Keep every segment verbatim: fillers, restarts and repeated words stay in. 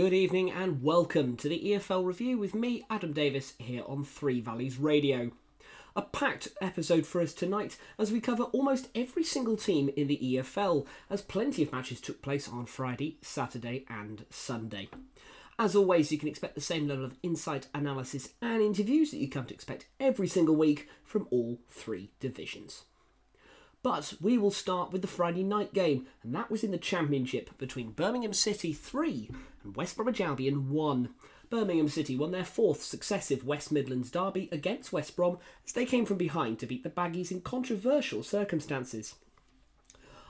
Good evening and welcome to the E F L Review with me, Adam Davis, here on Three Valleys Radio. A packed episode for us tonight as we cover almost every single team in the E F L, as plenty of matches took place on Friday, Saturday and Sunday. As always, you can expect the same level of insight, analysis and interviews that you come to expect every single week from all three divisions. But we will start with the Friday night game, and that was in the Championship between Birmingham City three and West Bromwich Albion one. Birmingham City won their fourth successive West Midlands derby against West Brom as they came from behind to beat the Baggies in controversial circumstances.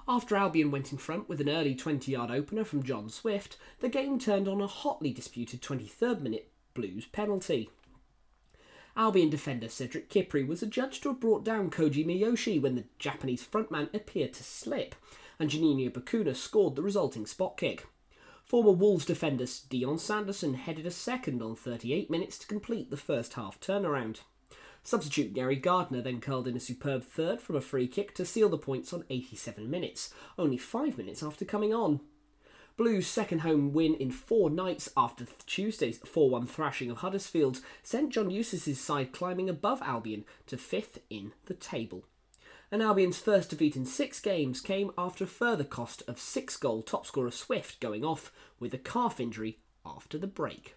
After Albion went in front with an early twenty-yard opener from John Swift, the game turned on a hotly disputed twenty-third minute Blues penalty. Albion defender Cedric Kipre was adjudged to have brought down Koji Miyoshi when the Japanese frontman appeared to slip, and Juninho Bacuna scored the resulting spot kick. Former Wolves defender Dion Sanderson headed a second on thirty-eight minutes to complete the first half turnaround. Substitute Gary Gardner then curled in a superb third from a free kick to seal the points on eighty-seven minutes, only five minutes after coming on. Blues' second home win in four nights after Tuesday's four one thrashing of Huddersfield sent John Eustace's side climbing above Albion to fifth in the table. And Albion's first defeat in six games came after a further cost of six-goal topscorer Swift going off with a calf injury after the break.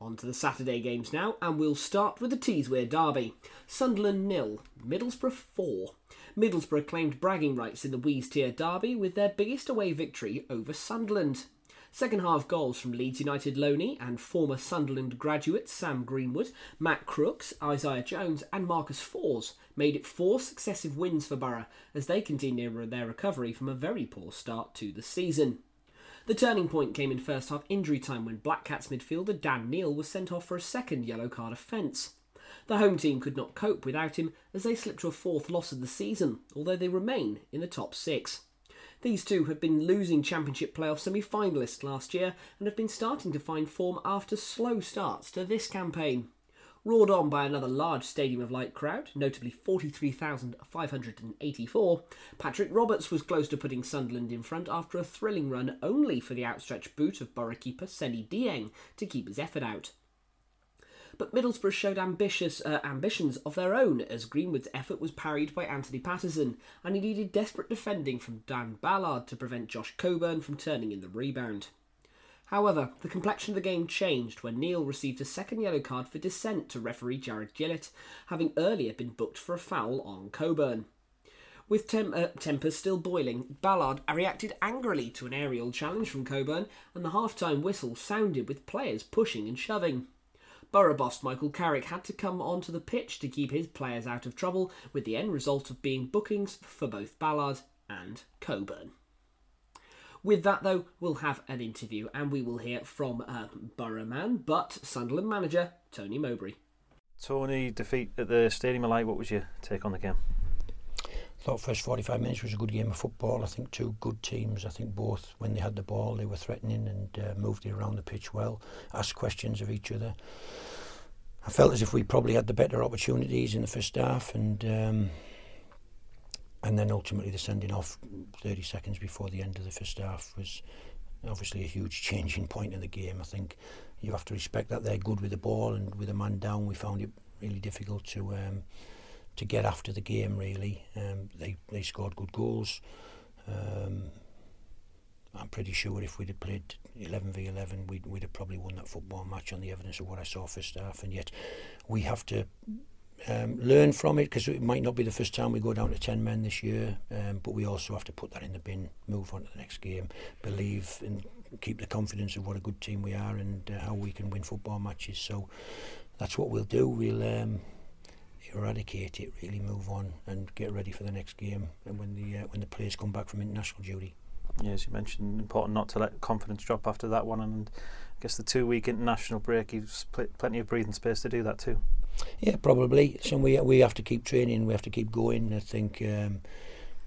On to the Saturday games now, and we'll start with the Tees-Wear derby. Sunderland nil, Middlesbrough four. Middlesbrough claimed bragging rights in the Tees-Wear derby with their biggest away victory over Sunderland. Second half goals from Leeds United loanee and former Sunderland graduate Sam Greenwood, Matt Crooks, Isaiah Jones and Marcus Forss made it four successive wins for Barrow as they continue their recovery from a very poor start to the season. The turning point came in first half injury time when Black Cats midfielder Dan Neil was sent off for a second yellow card offence. The home team could not cope without him as they slipped to a fourth loss of the season, although they remain in the top six. These two have been losing Championship playoff semi-finalists last year and have been starting to find form after slow starts to this campaign. Roared on by another large Stadium of Light crowd, notably forty-three thousand five hundred eighty-four, Patrick Roberts was close to putting Sunderland in front after a thrilling run only for the outstretched boot of Borough keeper Seni Dieng to keep his effort out. But Middlesbrough showed ambitious uh, ambitions of their own as Greenwood's effort was parried by Anthony Patterson, and he needed desperate defending from Dan Ballard to prevent Josh Coburn from turning in the rebound. However, the complexion of the game changed when Neil received a second yellow card for dissent to referee Jared Gillett, having earlier been booked for a foul on Coburn. With tem- uh, tempers still boiling, Ballard reacted angrily to an aerial challenge from Coburn, and the half-time whistle sounded with players pushing and shoving. Borough boss Michael Carrick had to come onto the pitch to keep his players out of trouble, with the end result of being bookings for both Ballard and Coburn. With that, though, we'll have an interview and we will hear from uh, Borough man, but Sunderland manager, Tony Mowbray. Tony, defeat at the Stadium of Light, what was your take on the game? I thought first forty-five minutes was a good game of football. I think two good teams, I think both, when they had the ball, they were threatening and uh, moved it around the pitch well, asked questions of each other. I felt as if we probably had the better opportunities in the first half, and... Um, And then ultimately the sending off thirty seconds before the end of the first half was obviously a huge changing point in the game. I think you have to respect that they're good with the ball, and with a man down we found it really difficult to um, to get after the game really. Um, they, they scored good goals. Um, I'm pretty sure if we'd have played eleven v eleven we'd, we'd have probably won that football match on the evidence of what I saw first half, and yet we have to Um, learn from it, because it might not be the first time we go down to ten men this year, um, but we also have to put that in the bin, move on to the next game, believe and keep the confidence of what a good team we are and uh, how we can win football matches. So that's what we'll do. We'll um, eradicate it, really move on and get ready for the next game, and when the uh, when the players come back from international duty. Yeah, as you mentioned, important not to let confidence drop after that one, and I guess the two week international break gives pl- plenty of breathing space to do that too. Yeah, probably. So we we have to keep training, we have to keep going. I think um,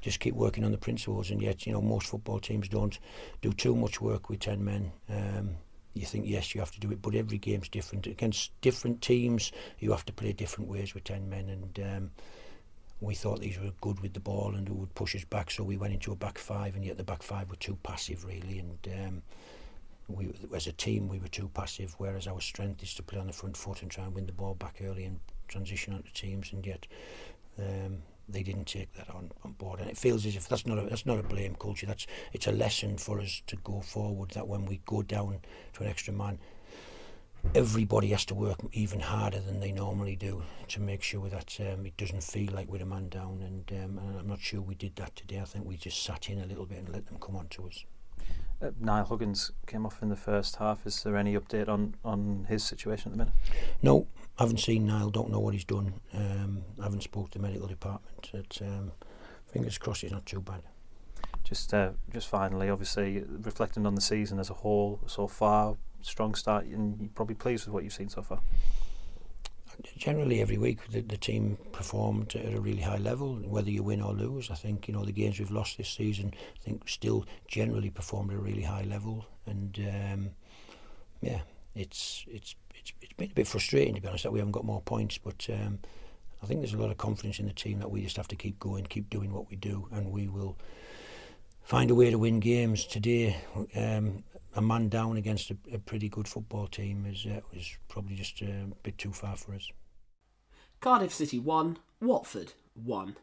just keep working on the principles, and yet, you know, most football teams don't do too much work with ten men. Um, you think, yes, you have to do it, but every game's different. Against different teams, you have to play different ways with ten men, and um, we thought these were good with the ball and who would push us back, so we went into a back five, and yet the back five were too passive, really, and um, we, as a team, we were too passive, whereas our strength is to play on the front foot and try and win the ball back early and transition onto teams, and yet um, they didn't take that on, on board. And it feels as if that's not a, that's not a blame culture. That's it's a lesson for us to go forward, that when we go down to an extra man, everybody has to work even harder than they normally do to make sure that um, it doesn't feel like we're a man down, and, um, and I'm not sure we did that today. I think we just sat in a little bit and let them come on to us. Uh, Niall Huggins came off in the first half. Is there any update on, on his situation at the minute? No, I haven't seen Niall, don't know what he's done. Um, I haven't spoken to the medical department. But, um, fingers crossed he's not too bad. Just, uh, just finally, obviously, reflecting on the season as a whole so far, strong start, and you're probably pleased with what you've seen so far? Generally, every week the, the team performed at a really high level, whether you win or lose. I think, you know, the games we've lost this season, I think still generally performed at a really high level, and um, yeah, it's, it's it's it's been a bit frustrating, to be honest, that we haven't got more points, but um, I think there's a lot of confidence in the team that we just have to keep going, keep doing what we do, and we will find a way to win games. Today, um, a man down against a, a pretty good football team is uh, is probably just a bit too far for us. Cardiff City won, Watford won.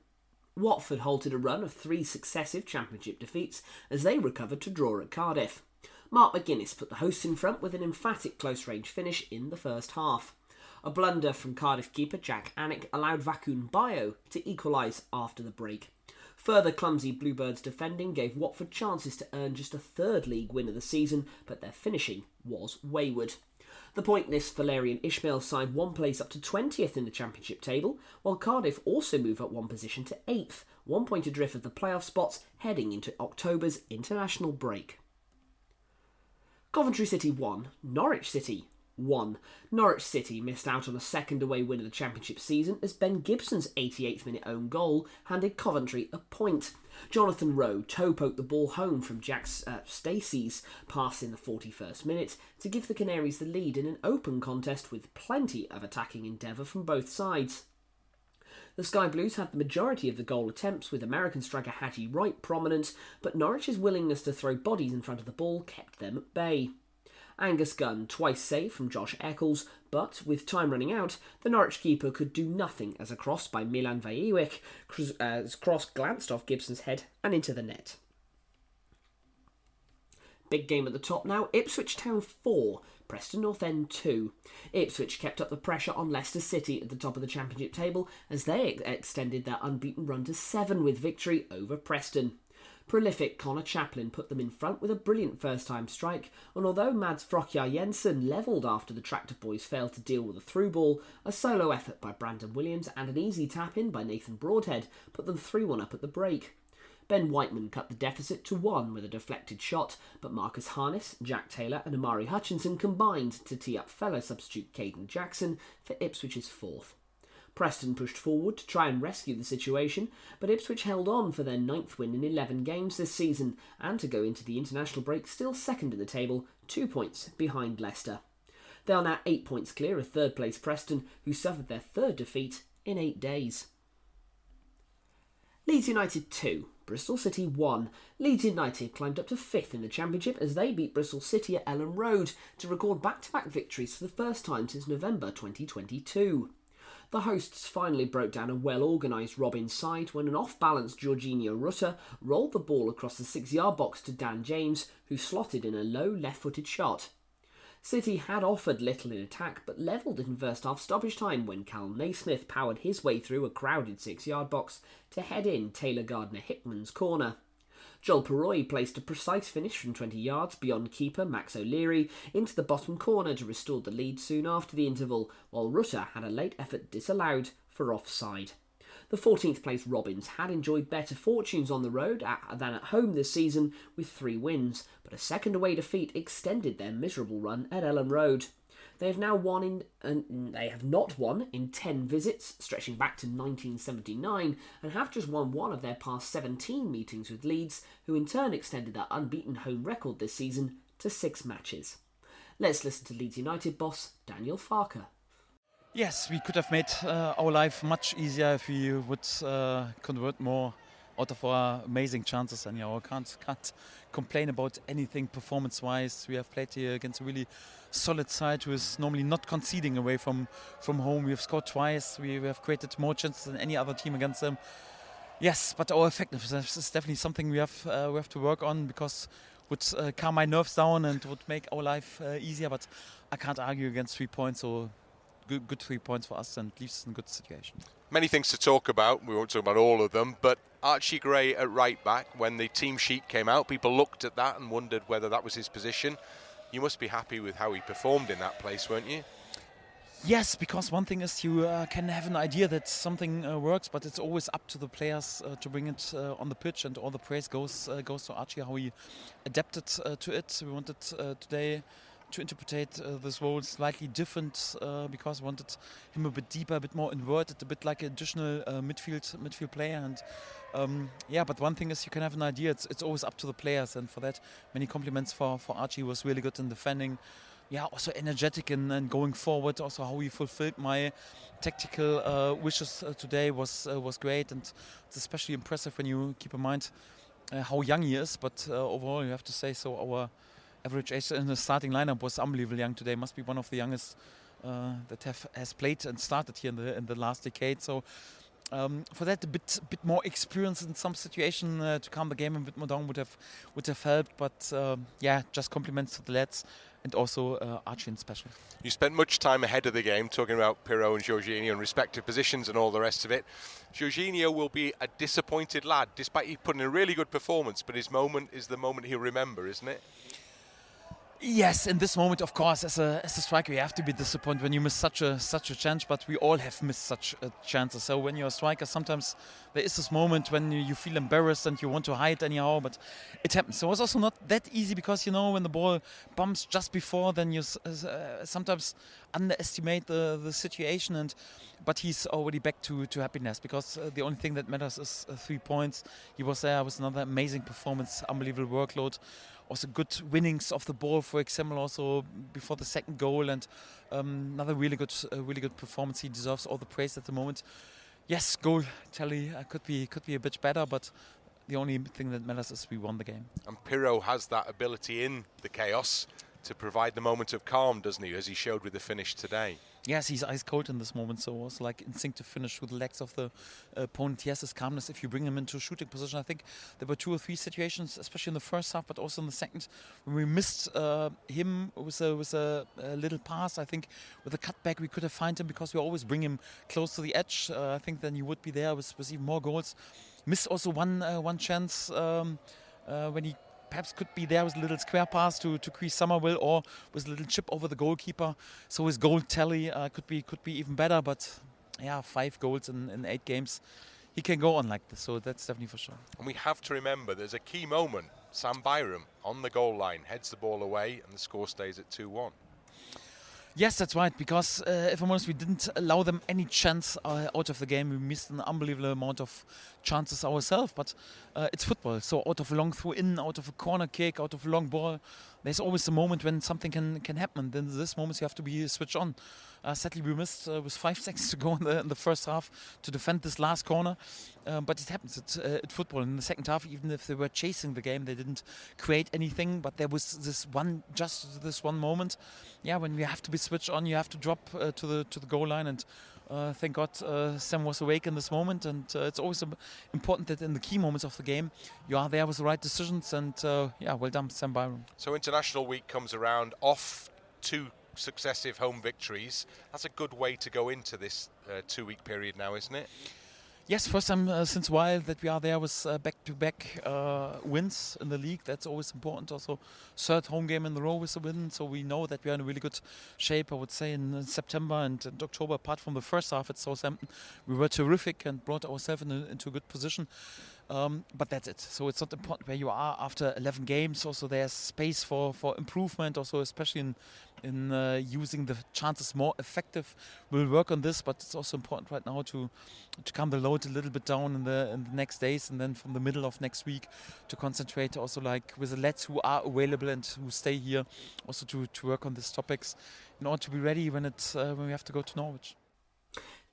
Watford halted a run of three successive Championship defeats as they recovered to draw at Cardiff. Mark McGuinness put the hosts in front with an emphatic close-range finish in the first half. A blunder from Cardiff keeper Jack Anick allowed Vakun Bayo to equalise after the break. Further clumsy Bluebirds defending gave Watford chances to earn just a third league win of the season, but their finishing was wayward. The pointless Valerian Ismail signed one place up to twentieth in the Championship table, while Cardiff also move up one position to eighth, one point adrift of the playoff spots heading into October's international break. Coventry City won, Norwich City won. Norwich City missed out on a second away win of the Championship season as Ben Gibson's eighty-eighth minute own goal handed Coventry a point. Jonathan Rowe toe-poked the ball home from Jack uh, Stacey's pass in the forty-first minute to give the Canaries the lead in an open contest with plenty of attacking endeavour from both sides. The Sky Blues had the majority of the goal attempts, with American striker Hadji Wright prominent, but Norwich's willingness to throw bodies in front of the ball kept them at bay. Angus Gunn twice saved from Josh Eccles, but with time running out, the Norwich keeper could do nothing as a cross by Milan Vajivic, as cross glanced off Gibson's head and into the net. Big game at the top now, Ipswich Town four, Preston North End two. Ipswich kept up the pressure on Leicester City at the top of the Championship table as they ex- extended their unbeaten run to seven with victory over Preston. Prolific Connor Chaplin put them in front with a brilliant first-time strike, and although Mads Frøkjær Jensen levelled after the Tractor Boys failed to deal with a through ball, a solo effort by Brandon Williams and an easy tap-in by Nathan Broadhead put them three one up at the break. Ben Whiteman cut the deficit to one with a deflected shot, but Marcus Harness, Jack Taylor and Amari Hutchinson combined to tee up fellow substitute Caden Jackson for Ipswich's fourth. Preston pushed forward to try and rescue the situation, but Ipswich held on for their ninth win in eleven games this season, and to go into the international break still second in the table, two points behind Leicester. They are now eight points clear of third place Preston, who suffered their third defeat in eight days. Leeds United two, Bristol City one. Leeds United climbed up to fifth in the Championship as they beat Bristol City at Elland Road to record back-to-back victories for the first time since November twenty twenty-two. The hosts finally broke down a well-organised Robin side when an off-balance Jorginho Rutter rolled the ball across the six-yard box to Dan James, who slotted in a low left-footed shot. City had offered little in attack, but levelled in first half stoppage time when Cal Naismith powered his way through a crowded six-yard box to head in Taylor Gardner-Hickman's corner. Joel Paroi placed a precise finish from twenty yards beyond keeper Max O'Leary into the bottom corner to restore the lead soon after the interval, while Rutter had a late effort disallowed for offside. The fourteenth place Robins had enjoyed better fortunes on the road at, than at home this season with three wins, but a second away defeat extended their miserable run at Elland Road. They have now won in, and they have not won in ten visits, stretching back to nineteen seventy-nine, and have just won one of their past seventeen meetings with Leeds, who in turn extended their unbeaten home record this season to six matches. Let's listen to Leeds United boss Daniel Farker. Yes, we could have made uh, our life much easier if we would uh, convert more out of our amazing chances, and you know, I can't, can't complain about anything performance-wise. We have played here against a really solid side who is normally not conceding away from, from home. We have scored twice. We, we have created more chances than any other team against them. Yes, but our effectiveness is definitely something we have, uh, we have to work on, because it would uh, calm my nerves down and would make our life uh, easier. But I can't argue against three points, so good, good three points for us and leaves us in a good situation. Many things to talk about. We won't talk about all of them, but Archie Gray at right back, when the team sheet came out, people looked at that and wondered whether that was his position. You must be happy with how he performed in that place, weren't you? Yes, because one thing is you uh, can have an idea that something uh, works, but it's always up to the players uh, to bring it uh, on the pitch, and all the praise goes uh, goes to Archie, how he adapted uh, to it. We wanted uh, today to interpret uh, this role slightly different, uh, because we wanted him a bit deeper, a bit more inverted, a bit like an additional uh, midfield midfield player. And um, yeah, but one thing is you can have an idea. It's, it's always up to the players, and for that, many compliments for, for Archie. He was really good in defending. Yeah, also energetic and, and going forward. Also, how he fulfilled my tactical uh, wishes uh, today was uh, was great, and it's especially impressive when you keep in mind uh, how young he is. But uh, overall, you have to say so. Our average age in the starting lineup was unbelievably young today. Must be one of the youngest uh, that have has played and started here in the in the last decade. So. Um, for that, a bit, bit more experience in some situation uh, to calm the game a bit more down would have, would have helped. But um, yeah, just compliments to the lads, and also uh, Archie in special. You spent much time ahead of the game talking about Pirro and Jorginho and respective positions and all the rest of it. Jorginho will be a disappointed lad, despite he put in a really good performance. But his moment is the moment he'll remember, isn't it? Yes, in this moment, of course, as a as a striker, you have to be disappointed when you miss such a such a chance. But we all have missed such a chances. So when you're a striker, sometimes there is this moment when you, you feel embarrassed and you want to hide anyhow. But it happens. So it was also not that easy, because you know when the ball bumps just before, then you uh, sometimes underestimate the, the situation. And but he's already back to to happiness, because uh, the only thing that matters is uh, three points. He was there. It was another amazing performance, unbelievable workload. Also good winnings of the ball, for example, also before the second goal, and um, another really good, uh, really good performance. He deserves all the praise at the moment. Yes, goal tally uh, could be could be a bit better, but the only thing that matters is we won the game. And Pirro has that ability in the chaos to provide the moment of calm, doesn't he? As he showed with the finish today. Yes, he's ice cold in this moment, so also like instinctive finish through the legs of the opponent. Yes, his calmness, if you bring him into shooting position. I think there were two or three situations, especially in the first half, but also in the second, when we missed uh, him with, a, with a, a little pass. I think with a cutback we could have found him, because we always bring him close to the edge. Uh, I think then he would be there with, with even more goals. Missed also one, uh, one chance um, uh, when he perhaps could be there with a little square pass to, to Chris Summerville, or with a little chip over the goalkeeper. So his goal tally uh, could be could be even better. But yeah, five goals in, in eight games. He can go on like this. So that's definitely for sure. And we have to remember there's a key moment. Sam Byram on the goal line heads the ball away, and the score stays at two one. Yes, that's right, because uh, if I'm honest, we didn't allow them any chance uh, out of the game. We missed an unbelievable amount of chances ourselves, but uh, it's football. So out of a long throw-in, out of a corner kick, out of a long ball, there's always a moment when something can, can happen. Then this moment you have to be switched on. Uh, sadly, we missed uh, with five seconds to go in the, in the first half to defend this last corner. Um, but it happens. It's, uh, it's football. In the second half, even if they were chasing the game, they didn't create anything. But there was this one, just this one moment, yeah, when you have to be switched on. You have to drop uh, to the to the goal line. And uh, thank God uh, Sam was awake in this moment. And uh, it's always important that in the key moments of the game, you are there with the right decisions. And uh, yeah, well done, Sam Byram. So International Week comes around off two successive home victories. That's a good way to go into this uh, two-week period now, isn't it? Yes, first time uh, since a while that we are there with uh, back-to-back uh, wins in the league. That's always important. Also, third home game in a row with a win. So we know that we are in a really good shape, I would say, in uh, September and, and October. Apart from the first half at Southampton, we were terrific and brought ourselves in a, into a good position. Um, but that's it. So it's not important where you are after eleven games. Also, there's space for, for improvement. Also, especially in in uh, using the chances more effective. We'll work on this, but it's also important right now to to calm the load a little bit down in the in the next days, and then from the middle of next week to concentrate also like with the lads who are available and who stay here, also to, to work on these topics in order to be ready when it's uh, when we have to go to Norwich.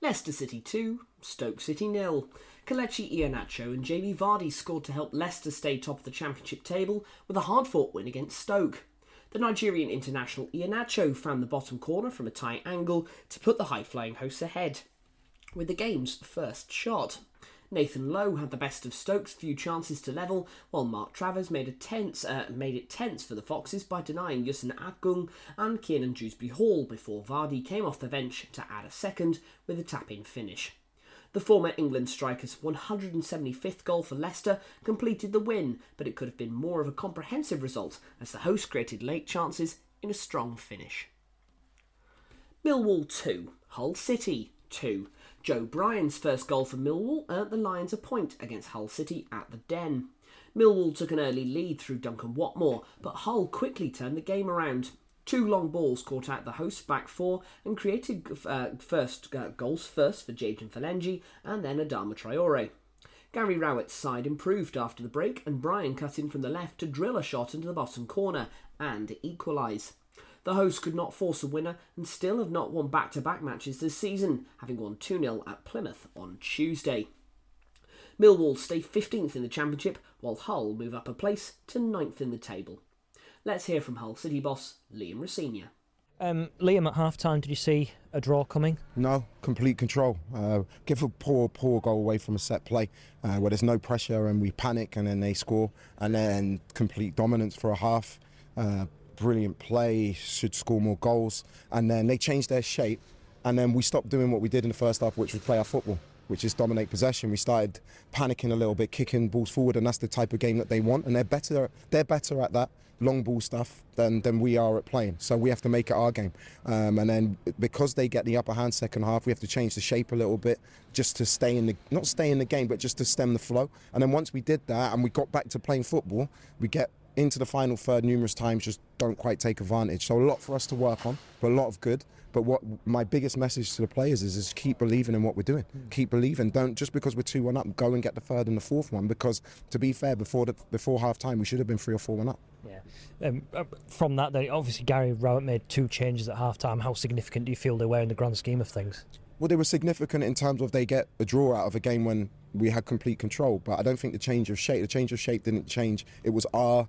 Leicester City two, Stoke City nil. Kelechi Iheanacho and Jamie Vardy scored to help Leicester stay top of the Championship table with a hard-fought win against Stoke. The Nigerian international Iheanacho found the bottom corner from a tight angle to put the high-flying hosts ahead with the game's first shot. Nathan Lowe had the best of Stoke's few chances to level, while Mark Travers made, a tense, uh, made it tense for the Foxes by denying Yusin Akgung and Kiernan Dewsbury-Hall before Vardy came off the bench to add a second with a tap-in finish. The former England striker's one hundred seventy-fifth goal for Leicester completed the win, but it could have been more of a comprehensive result as the hosts created late chances in a strong finish. Millwall two, Hull City two. Joe Bryan's first goal for Millwall earned the Lions a point against Hull City at the Den. Millwall took an early lead through Duncan Watmore, but Hull quickly turned the game around. Two long balls caught out the hosts' back four and created uh, first uh, goals first for Jadon Felengi and then Adama Traore. Gary Rowett's side improved after the break and Bryan cut in from the left to drill a shot into the bottom corner and equalise. The hosts could not force a winner and still have not won back-to-back matches this season, having won two nil at Plymouth on Tuesday. Millwall stay fifteenth in the Championship, while Hull move up a place to ninth in the table. Let's hear from Hull City boss Liam Rossignol. Um, Liam, at half-time, did you see a draw coming? No, complete control. Uh, give a poor, poor goal away from a set play uh, where there's no pressure and we panic and then they score, and then complete dominance for a half. Uh, Brilliant play, should score more goals, and then they changed their shape, and then we stopped doing what we did in the first half, which was play our football, which is dominate possession. We started panicking a little bit, kicking balls forward, and that's the type of game that they want, and they're better they're better at that long ball stuff than, than we are at playing, so we have to make it our game. Um, and then because they get the upper hand second half, we have to change the shape a little bit just to stay in the, not stay in the game, but just to stem the flow. And then once we did that and we got back to playing football, we get into the final third numerous times, just don't quite take advantage. So a lot for us to work on, but a lot of good. But what my biggest message to the players is, is keep believing in what we're doing. Mm. Keep believing. Don't, just because we're two one up, go and get the third and the fourth one, because to be fair, before the, before half-time, we should have been three or four one up. Yeah. Um, from that, then obviously Gary Rowett made two changes at half-time. How significant do you feel they were in the grand scheme of things? Well, they were significant in terms of they get a draw out of a game when we had complete control, but I don't think the change of shape, the change of shape didn't change. It was our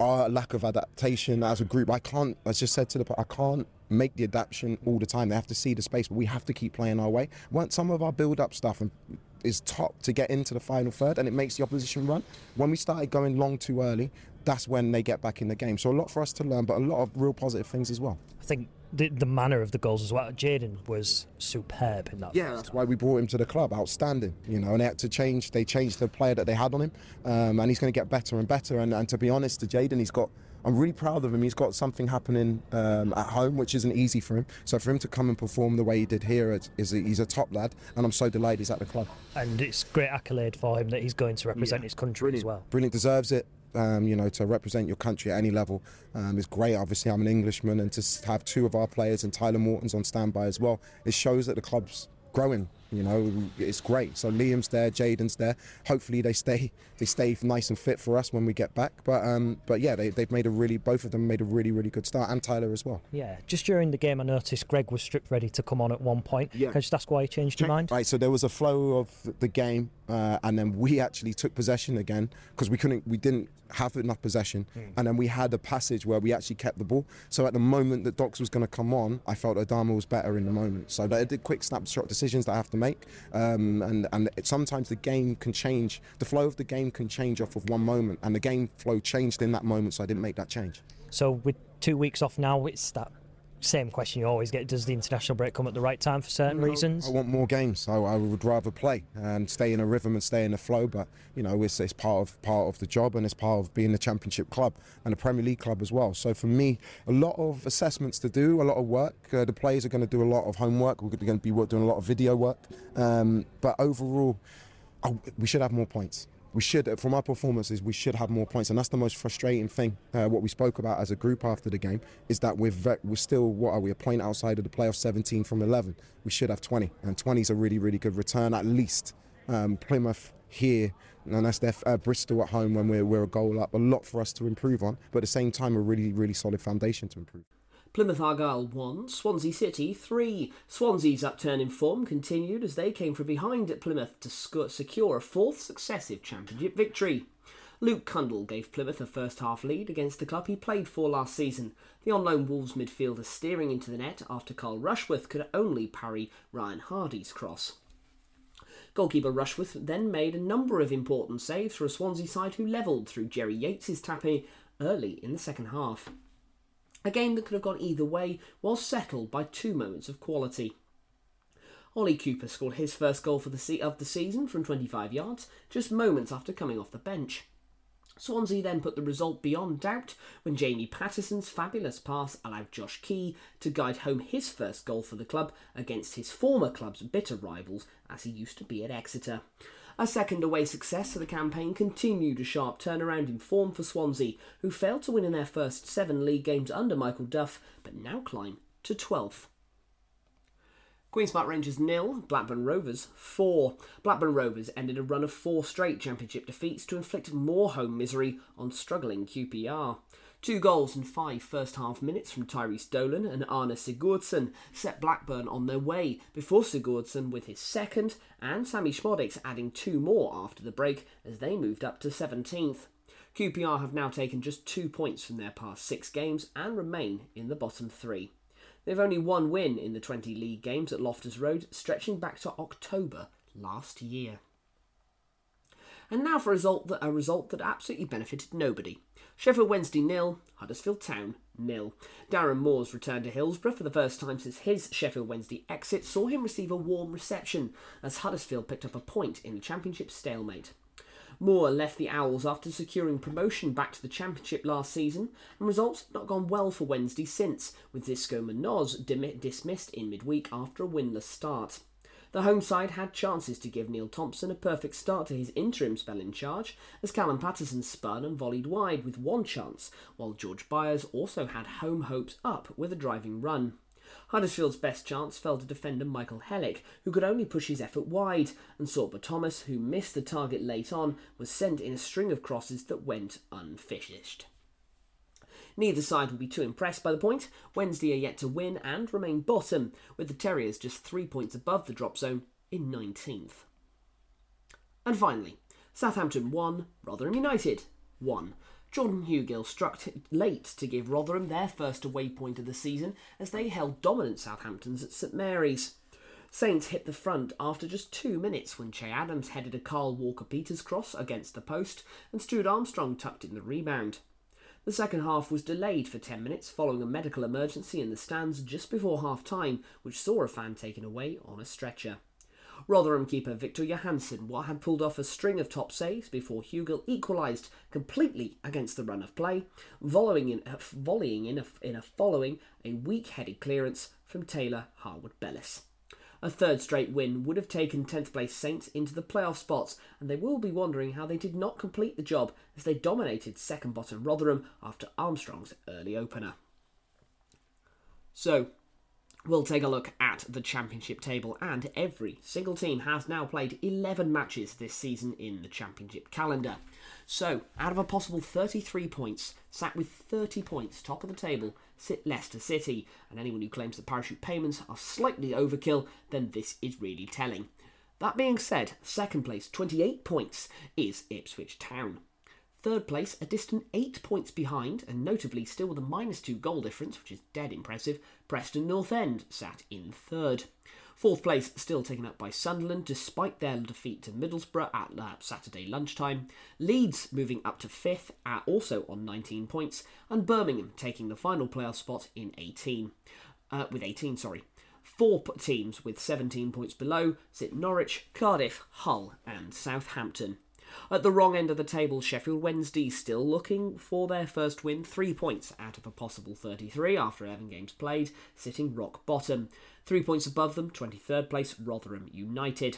our lack of adaptation as a group. I can't, I just said to the, I can't make the adaptation all the time. They have to see the space, but we have to keep playing our way. Once some of our build-up stuff is top to get into the final third, and it makes the opposition run. When we started going long too early, that's when they get back in the game. So a lot for us to learn, but a lot of real positive things as well. I think The, the manner of the goals as well. Jadon was superb in that. Yeah, that's why we brought him to the club. Outstanding, you know. And they had to change. They changed the player that they had on him, um, and he's going to get better and better. And, and to be honest, to Jadon, he's got. I'm really proud of him. He's got something happening um, at home, which isn't easy for him. So for him to come and perform the way he did here, is, is he's a top lad, and I'm so delighted he's at the club. And it's great accolade for him that he's going to represent yeah. his country Brilliant. as well. Brilliant, deserves it. Um, you know, to represent your country at any level um, is great. Obviously, I'm an Englishman, and to have two of our players and Tyler Morton's on standby as well, it shows that the club's growing. You know, it's great. So Liam's there, Jadon's there. Hopefully, they stay they stay nice and fit for us when we get back. But um, but yeah, they, they've made a really both of them made a really really good start, and Tyler as well. Yeah. Just during the game, I noticed Greg was stripped ready to come on at one point. Yeah. Can I just ask why he changed your mind? Right. So there was a flow of the game. Uh, and then we actually took possession again because we couldn't, we didn't have enough possession. Mm. And then we had a passage where we actually kept the ball. So at the moment that Dox was going to come on, I felt Adama was better in the moment. So they did quick snapshot decisions that I have to make. Um, and and it, sometimes the game can change, the flow of the game can change off of one moment. And the game flow changed in that moment, so I didn't make that change. So with two weeks off now, it's that same question you always get: does the international break come at the right time for certain no, reasons? I want more games. I, I would rather play and stay in a rhythm and stay in a flow. But you know, it's, it's part of part of the job, and it's part of being a Championship club and a Premier League club as well. So for me, a lot of assessments to do, a lot of work. Uh, the players are going to do a lot of homework. We're going to be doing a lot of video work. Um, but overall, I, we should have more points. We should, from our performances, we should have more points, and that's the most frustrating thing. Uh, what we spoke about as a group after the game is that we're ve- we're still, what are we, a point outside of the playoffs, seventeen from eleven. We should have twenty, and twenty is a really, really good return at least. Um, Plymouth here, and that's their, uh, Bristol at home when we're, we're a goal up. A lot for us to improve on, but at the same time, a really, really solid foundation to improve. Plymouth Argyle one, Swansea City three. Swansea's upturn in form continued as they came from behind at Plymouth to sc- secure a fourth successive Championship victory. Luke Cundall gave Plymouth a first-half lead against the club he played for last season. The on-loan Wolves midfielder steering into the net after Carl Rushworth could only parry Ryan Hardy's cross. Goalkeeper Rushworth then made a number of important saves for a Swansea side who levelled through Jerry Yates' tapping early in the second half. A game that could have gone either way was settled by two moments of quality. Ollie Cooper scored his first goal for the se- of the season from twenty-five yards, just moments after coming off the bench. Swansea then put the result beyond doubt when Jamie Patterson's fabulous pass allowed Josh Key to guide home his first goal for the club against his former club's bitter rivals, as he used to be at Exeter. A second away success for the campaign continued a sharp turnaround in form for Swansea, who failed to win in their first seven league games under Michael Duff, but now climb to twelfth. Queen's Park Rangers nil, Blackburn Rovers four. Blackburn Rovers ended a run of four straight Championship defeats to inflict more home misery on struggling Q P R. Two goals in five first-half minutes from Tyrese Dolan and Arne Sigurdsson set Blackburn on their way, before Sigurdsson with his second and Sami Schmodix adding two more after the break as they moved up to seventeenth. Q P R have now taken just two points from their past six games and remain in the bottom three. They've only one win in the twenty league games at Loftus Road, stretching back to October last year. And now for a result that, a result that absolutely benefited nobody. Sheffield Wednesday nil, Huddersfield Town nil. Darren Moore's return to Hillsborough for the first time since his Sheffield Wednesday exit saw him receive a warm reception as Huddersfield picked up a point in the Championship stalemate. Moore left the Owls after securing promotion back to the Championship last season, and results have not gone well for Wednesday since, with Zisco Munoz dim- dismissed in midweek after a winless start. The home side had chances to give Neil Thompson a perfect start to his interim spell in charge, as Callum Patterson spun and volleyed wide with one chance, while George Byers also had home hopes up with a driving run. Huddersfield's best chance fell to defender Michael Hellick, who could only push his effort wide, and Sorba Thomas, who missed the target late on, was sent in a string of crosses that went unfinished. Neither side will be too impressed by the point. Wednesday are yet to win and remain bottom, with the Terriers just three points above the drop zone in nineteenth. And finally, Southampton one, Rotherham United one. Jordan Hugill struck late to give Rotherham their first away point of the season as they held dominant Southamptons at St Mary's. Saints hit the front after just two minutes when Che Adams headed a Carl Walker-Peters cross against the post and Stuart Armstrong tucked in the rebound. The second half was delayed for ten minutes following a medical emergency in the stands just before half-time, which saw a fan taken away on a stretcher. Rotherham keeper Victor Johansson had pulled off a string of top saves before Hugill equalised completely against the run of play, volleying in, volleying in, a, in a following a weak-headed clearance from Taylor Harwood-Bellis. A third straight win would have taken tenth place Saints into the playoff spots, and they will be wondering how they did not complete the job as they dominated second-bottom Rotherham after Armstrong's early opener. So, we'll take a look at the Championship table, and every single team has now played eleven matches this season in the Championship calendar. So, out of a possible thirty-three points, sat with thirty points top of the table, sit Leicester City, and anyone who claims the parachute payments are slightly overkill, then this is really telling. That being said, second place, twenty-eight points, is Ipswich Town. Third place, a distant eight points behind, and notably still with a minus two goal difference, which is dead impressive, Preston North End sat in third. Fourth place, still taken up by Sunderland, despite their defeat to Middlesbrough at uh, Saturday lunchtime. Leeds moving up to fifth, uh, also on nineteen points, and Birmingham taking the final playoff spot in eighteen, uh, with eighteen, sorry. Four teams with seventeen points below sit Norwich, Cardiff, Hull, and Southampton. At the wrong end of the table, Sheffield Wednesday still looking for their first win, three points out of a possible thirty-three after eleven games played, sitting rock bottom. Three points above them, twenty-third place, Rotherham United.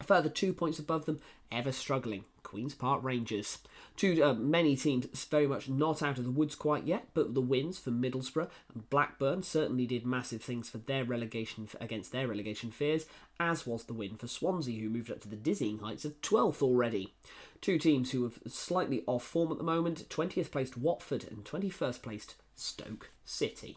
A further two points above them, ever struggling, Queen's Park Rangers. Too uh, many teams very much not out of the woods quite yet, but the wins for Middlesbrough and Blackburn certainly did massive things for their relegation against their relegation fears, as was the win for Swansea, who moved up to the dizzying heights of twelfth already. Two teams who are slightly off form at the moment, twentieth placed Watford and twenty-first placed Stoke City.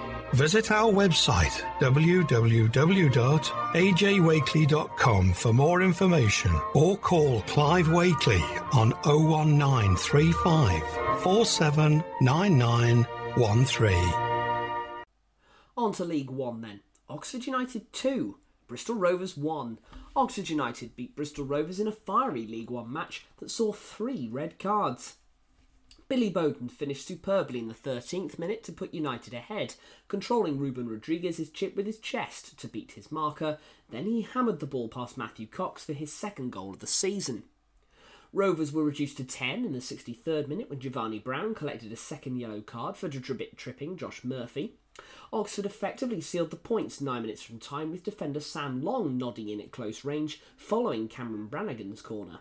Visit our website, w w w dot a j wakely dot com, for more information, or call Clive Wakely on oh one nine three five, four seven nine nine one three. On to League One then. Oxford United two, Bristol Rovers one. Oxford United beat Bristol Rovers in a fiery League One match that saw three red cards. Billy Bowden finished superbly in the thirteenth minute to put United ahead, controlling Ruben Rodriguez's chip with his chest to beat his marker. Then he hammered the ball past Matthew Cox for his second goal of the season. Rovers were reduced to ten in the sixty-third minute when Giovanni Brown collected a second yellow card for tripping Josh Murphy. Oxford effectively sealed the points nine minutes from time, with defender Sam Long nodding in at close range following Cameron Brannigan's corner.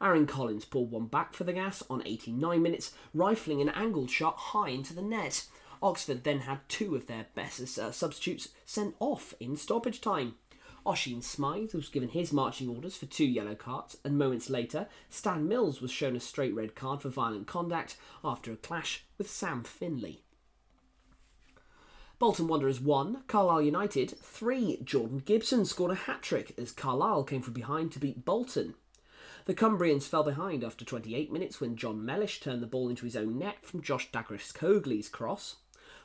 Aaron Collins pulled one back for the gas on eighty-nine minutes, rifling an angled shot high into the net. Oxford then had two of their best uh, substitutes sent off in stoppage time. Oisin Smythe was given his marching orders for two yellow cards, and moments later, Stan Mills was shown a straight red card for violent conduct after a clash with Sam Finley. Bolton Wanderers one, Carlisle United three. Jordan Gibson scored a hat-trick as Carlisle came from behind to beat Bolton. The Cumbrians fell behind after twenty-eight minutes when John Mellish turned the ball into his own net from Josh Dagris-Cogley's cross.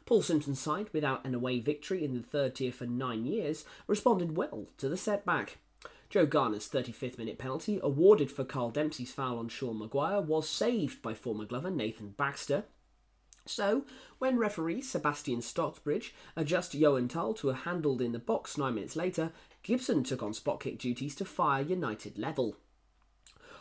Paul Simpson's side, without an away victory in the third tier for nine years, responded well to the setback. Joe Garner's thirty-fifth minute penalty, awarded for Carl Dempsey's foul on Sean Maguire, was saved by former Glover Nathan Baxter. So, when referee Sebastian Stockbridge adjusted Johan Tull to a handball in the box nine minutes later, Gibson took on spot kick duties to fire United level.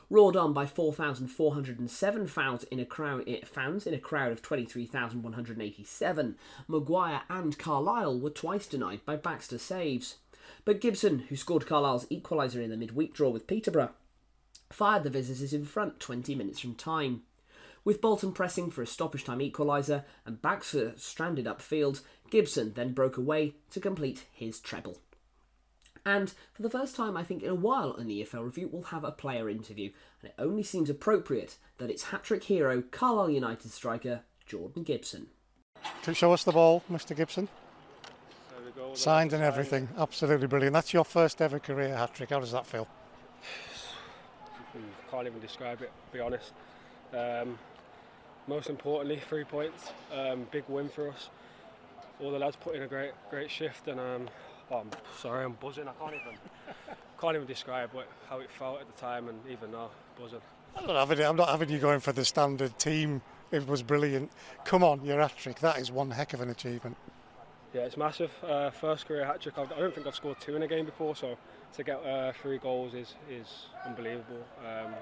Roared on by four thousand four hundred seven fans in a crowd, fans in a crowd of twenty-three thousand one hundred eighty-seven, Maguire and Carlisle were twice denied by Baxter saves. But Gibson, who scored Carlisle's equaliser in the midweek draw with Peterborough, fired the visitors in front twenty minutes from time. With Bolton pressing for a stoppage time equaliser and Baxter stranded upfield, Gibson then broke away to complete his treble. And for the first time, I think, in a while on the E F L Review, we'll have a player interview. And it only seems appropriate that it's hat-trick hero, Carlisle United striker, Jordan Gibson. To show us the ball, Mister Gibson. Go, signed and everything. Absolutely brilliant. That's your first ever career hat-trick. How does that feel? I can't even describe it, to be honest. Um, most importantly, three points. Um, big win for us. All the lads put in a great, great shift, and... Um, Oh, I'm sorry, I'm buzzing. I can't even, can't even describe what, how it felt at the time, and even now, buzzing. I'm not having it. I'm not having you going for the standard team. It was brilliant. Come on, your hat-trick. That is one heck of an achievement. Yeah, it's massive. Uh, first career hat-trick. I've, I don't think I've scored two in a game before, so to get uh, three goals is is unbelievable. Um,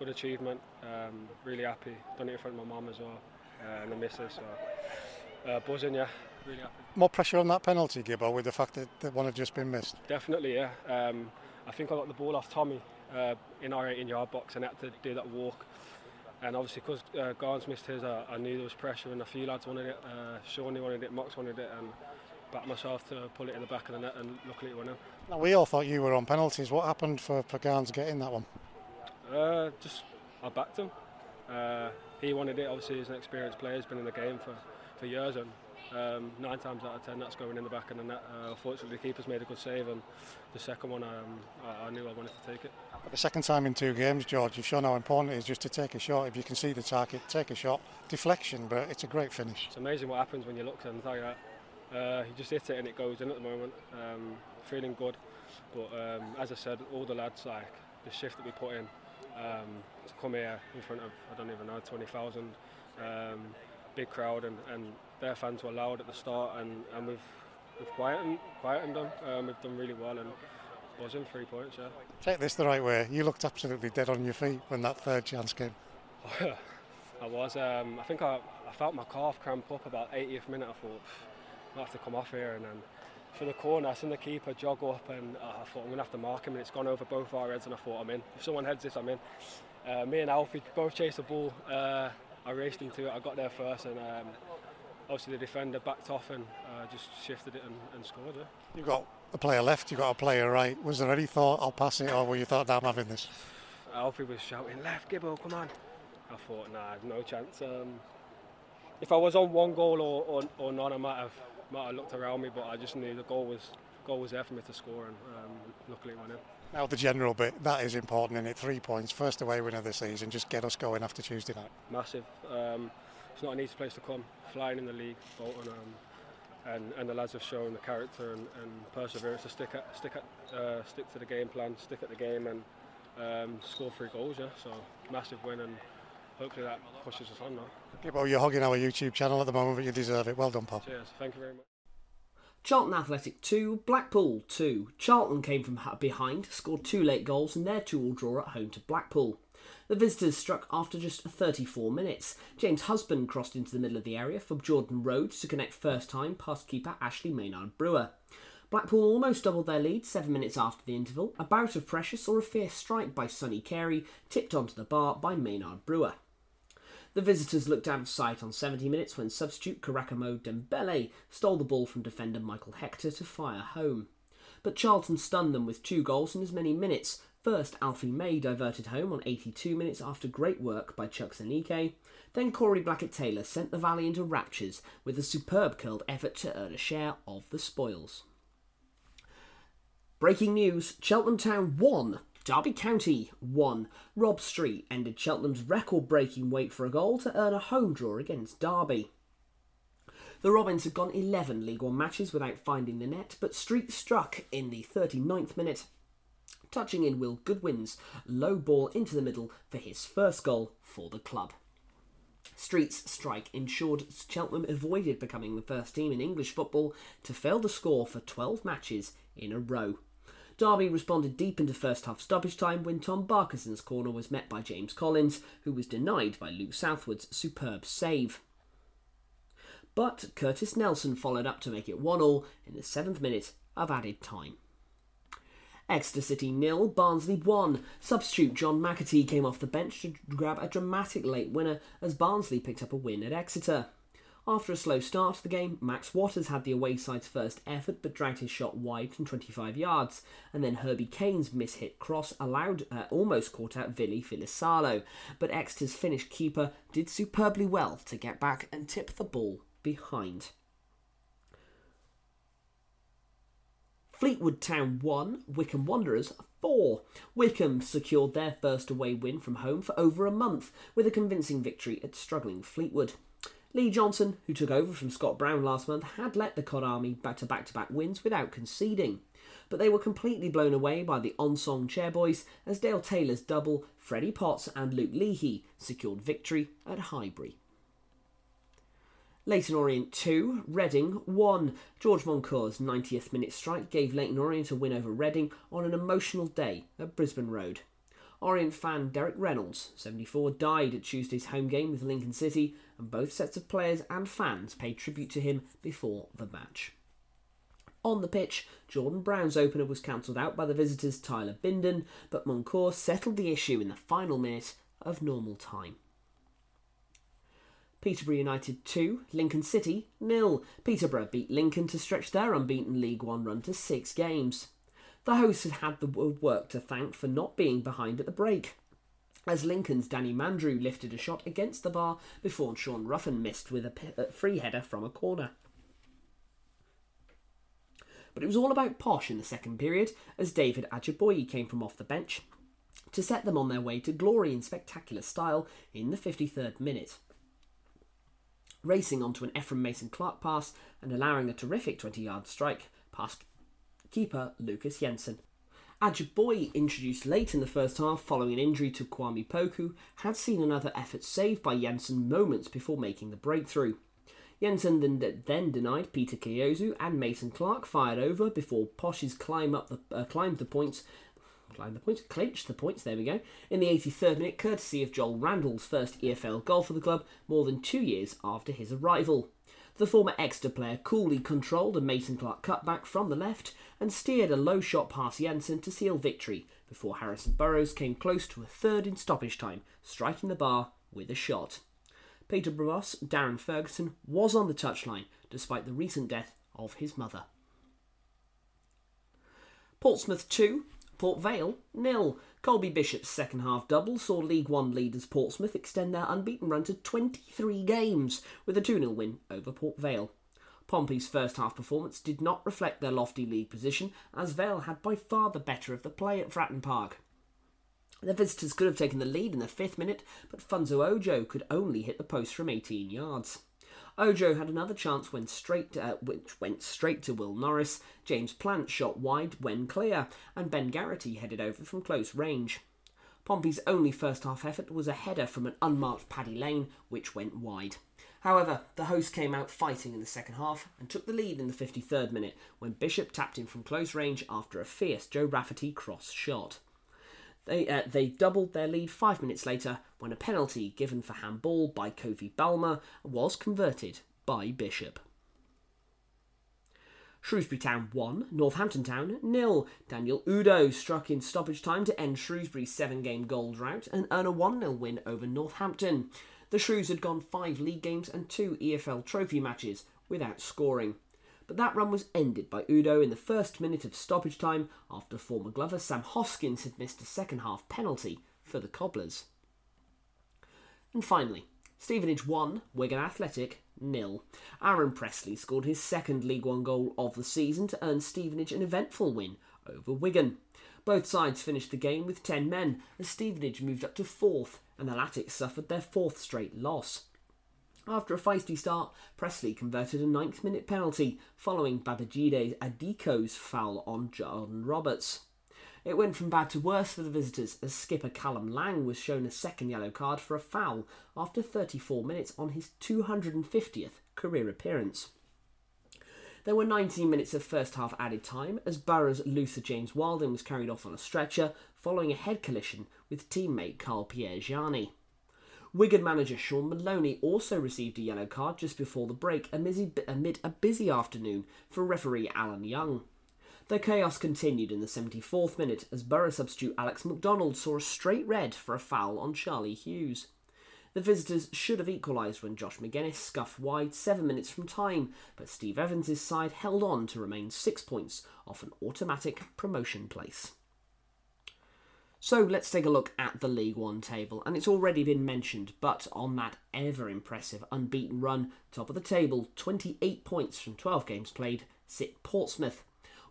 good achievement. Um, really happy. Done it in front of my mum as well, uh, and the missus. So uh, buzzing, yeah. Really happy. More pressure on that penalty, Gibbo, with the fact that the one had just been missed? Definitely, yeah. Um, I think I got the ball off Tommy uh, in our eighteen-yard box, and I had to do that walk. And obviously, because uh, Garnes missed his, uh, I knew there was pressure, and a few lads wanted it. Uh, Shawnee wanted it, Mox wanted it, and backed myself to pull it in the back of the net, and luckily it went in. Now, we all thought you were on penalties. What happened for, for Garnes getting that one? Uh, just, I backed him. Uh, he wanted it. Obviously, he's an experienced player. He's been in the game for, for years, and Um, nine times out of ten that's going in the back of the net. Uh, fortunately the keeper's made a good save, and the second one um, I, I knew I wanted to take it. But the second time in two games, George, you've shown how important it is just to take a shot. If you can see the target, take a shot. Deflection, but it's a great finish. It's amazing what happens when you look and tell you that. Uh, you just hit it and it goes in at the moment. Um, feeling good, but um, as I said, all the lads, like the shift that we put in um, to come here in front of, I don't even know, twenty thousand, um, big crowd, and, and their fans were loud at the start, and, and we've, we've quietened, quietened them. Um, we've done really well, and buzzing, three points, yeah. Take this the right way. You looked absolutely dead on your feet when that third chance came. I was. Um, I think I, I felt my calf cramp up about eightieth minute. I thought, I have to come off here, and then for the corner. I seen the keeper jog up, and uh, I thought, I'm going to have to mark him, and it's gone over both our heads, and I thought, I'm in. If someone heads this, I'm in. Uh, me and Alfie both chased the ball. Uh, I raced into it. I got there first, and um, obviously the defender backed off and uh, just shifted it and, and scored it. You've got a player left, you've got a player right. Was there any thought, I'll pass it, or were you thought, no, I'm having this? Alfie was shouting, left, Gibbo, come on. I thought, nah, no chance. Um, if I was on one goal or, or, or none, I might have might have looked around me, but I just knew the goal was goal was there for me to score, and um, luckily it went in. Now the general bit, that is important, isn't it? Three points, first away win of the season, just get us going after Tuesday night. Massive. Um, it's not an easy place to come, flying in the league, Bolton, um, and, and the lads have shown the character and, and perseverance to stick at, stick at, uh, stick to the game plan, stick at the game, and um, score three goals, yeah, so massive win, and hopefully that pushes us on now. Yeah, well, you're hogging our YouTube channel at the moment, but you deserve it. Well done, Pop. Cheers, thank you very much. Charlton Athletic two, Blackpool two. Charlton came from behind, scored two late goals, and their two all draw at home to Blackpool. The visitors struck after just thirty-four minutes. James Husband crossed into the middle of the area from Jordan Rhodes to connect first time past keeper Ashley Maynard-Brewer. Blackpool almost doubled their lead seven minutes after the interval. A bout of pressure saw a fierce strike by Sonny Carey, tipped onto the bar by Maynard-Brewer. The visitors looked out of sight on seventy minutes when substitute Karakamo Dembele stole the ball from defender Michael Hector to fire home. But Charlton stunned them with two goals in as many minutes. First, Alfie May diverted home on eighty-two minutes after great work by Chuck Zanike. Then Corey Blackett-Taylor sent the Valley into raptures with a superb curled effort to earn a share of the spoils. Breaking news, Cheltenham Town won. Derby County won. Rob Street ended Cheltenham's record-breaking wait for a goal to earn a home draw against Derby. The Robins had gone eleven League One matches without finding the net, but Street struck in the thirty-ninth minute, touching in Will Goodwin's low ball into the middle for his first goal for the club. Street's strike ensured Cheltenham avoided becoming the first team in English football to fail to score for twelve matches in a row. Derby responded deep into first-half stoppage time when Tom Barkerson's corner was met by James Collins, who was denied by Luke Southwood's superb save. But Curtis Nelson followed up to make it one all in the seventh minute of added time. Exeter City nil, Barnsley one. Substitute John McAtee came off the bench to grab a dramatic late winner as Barnsley picked up a win at Exeter. After a slow start to the game, Max Waters had the away side's first effort but dragged his shot wide from twenty-five yards, and then Herbie Kane's mishit cross allowed uh, almost caught out Vili Filisalo, but Exeter's Finnish keeper did superbly well to get back and tip the ball behind. Fleetwood Town one, Wycombe Wanderers four. Wycombe secured their first away win from home for over a month with a convincing victory at struggling Fleetwood. Lee Johnson, who took over from Scott Brown last month, had led the Cod Army back-to-back-to-back wins without conceding. But they were completely blown away by the Onsong Chairboys as Dale Taylor's double, Freddie Potts and Luke Leahy secured victory at Highbury. Leyton Orient two, Reading one. George Moncour's ninetieth minute strike gave Leyton Orient a win over Reading on an emotional day at Brisbane Road. Orient fan Derek Reynolds, seventy-four, died at Tuesday's home game with Lincoln City, and both sets of players and fans paid tribute to him before the match. On the pitch, Jordan Brown's opener was cancelled out by the visitors' Tyler Bindon, but Moncour settled the issue in the final minute of normal time. Peterborough United two, Lincoln City nil. Peterborough beat Lincoln to stretch their unbeaten League One run to six games. The hosts had had the work to thank for not being behind at the break, as Lincoln's Danny Mandrew lifted a shot against the bar before Sean Ruffin missed with a free header from a corner. But it was all about Posh in the second period, as David Ajiboye came from off the bench to set them on their way to glory in spectacular style in the fifty-third minute. Racing onto an Ephraim Mason-Clark pass and allowing a terrific twenty-yard strike past keeper Lucas Jensen. Ajiboye, introduced late in the first half following an injury to Kwame Poku, had seen another effort saved by Jensen moments before making the breakthrough. Jensen then, de- then denied Peter Kyozu and Mason Clark fired over before Posh's climb up the uh, climbed the points, climbed the points, clinched the points. There we go. In the eighty-third minute, courtesy of Joel Randall's first E F L goal for the club, more than two years after his arrival. The former Exeter player coolly controlled a Mason Clark cutback from the left and steered a low shot past Janssen to seal victory before Harrison Burroughs came close to a third in stoppage time, striking the bar with a shot. Peterborough boss Darren Ferguson was on the touchline despite the recent death of his mother. Portsmouth two, Port Vale nil. Colby Bishop's second half double saw League One leaders Portsmouth extend their unbeaten run to twenty-three games with a two nil win over Port Vale. Pompey's first half performance did not reflect their lofty league position, as Vale had by far the better of the play at Fratton Park. The visitors could have taken the lead in the fifth minute, but Funzo Ojo could only hit the post from eighteen yards. Ojo had another chance when straight, to, uh, which went straight to Will Norris. James Plant shot wide when clear, and Ben Garrity headed over from close range. Pompey's only first-half effort was a header from an unmarked Paddy Lane, which went wide. However, the hosts came out fighting in the second half and took the lead in the fifty-third minute, when Bishop tapped in from close range after a fierce Joe Rafferty cross shot. They, uh, they doubled their lead five minutes later when a penalty given for handball by Kofi Balmer was converted by Bishop. Shrewsbury Town one, Northampton Town nil. Daniel Udo struck in stoppage time to end Shrewsbury's seven-game goal drought and earn a one nil win over Northampton. The Shrews had gone five league games and two E F L trophy matches without scoring. But that run was ended by Udo in the first minute of stoppage time after former Glover Sam Hoskins had missed a second-half penalty for the Cobblers. And finally, Stevenage one, Wigan Athletic nil. Aaron Presley scored his second League One goal of the season to earn Stevenage an eventful win over Wigan. Both sides finished the game with ten men, as Stevenage moved up to fourth and the Latics suffered their fourth straight loss. After a feisty start, Presley converted a ninth-minute penalty following Babajide Adiko's foul on John Roberts. It went from bad to worse for the visitors, as skipper Callum Lang was shown a second yellow card for a foul after thirty-four minutes on his two hundred fiftieth career appearance. There were nineteen minutes of first-half added time, as Borough's Luther James Wilding was carried off on a stretcher following a head collision with teammate Carl-Pierre Gianni. Wigan manager Sean Maloney also received a yellow card just before the break amid a busy afternoon for referee Alan Young. The chaos continued in the seventy-fourth minute as Borough substitute Alex McDonald saw a straight red for a foul on Charlie Hughes. The visitors should have equalised when Josh McGuinness scuffed wide seven minutes from time, but Steve Evans' side held on to remain six points off an automatic promotion place. So let's take a look at the League One table, and it's already been mentioned, but on that ever-impressive unbeaten run, top of the table, twenty-eight points from twelve games played, sit Portsmouth.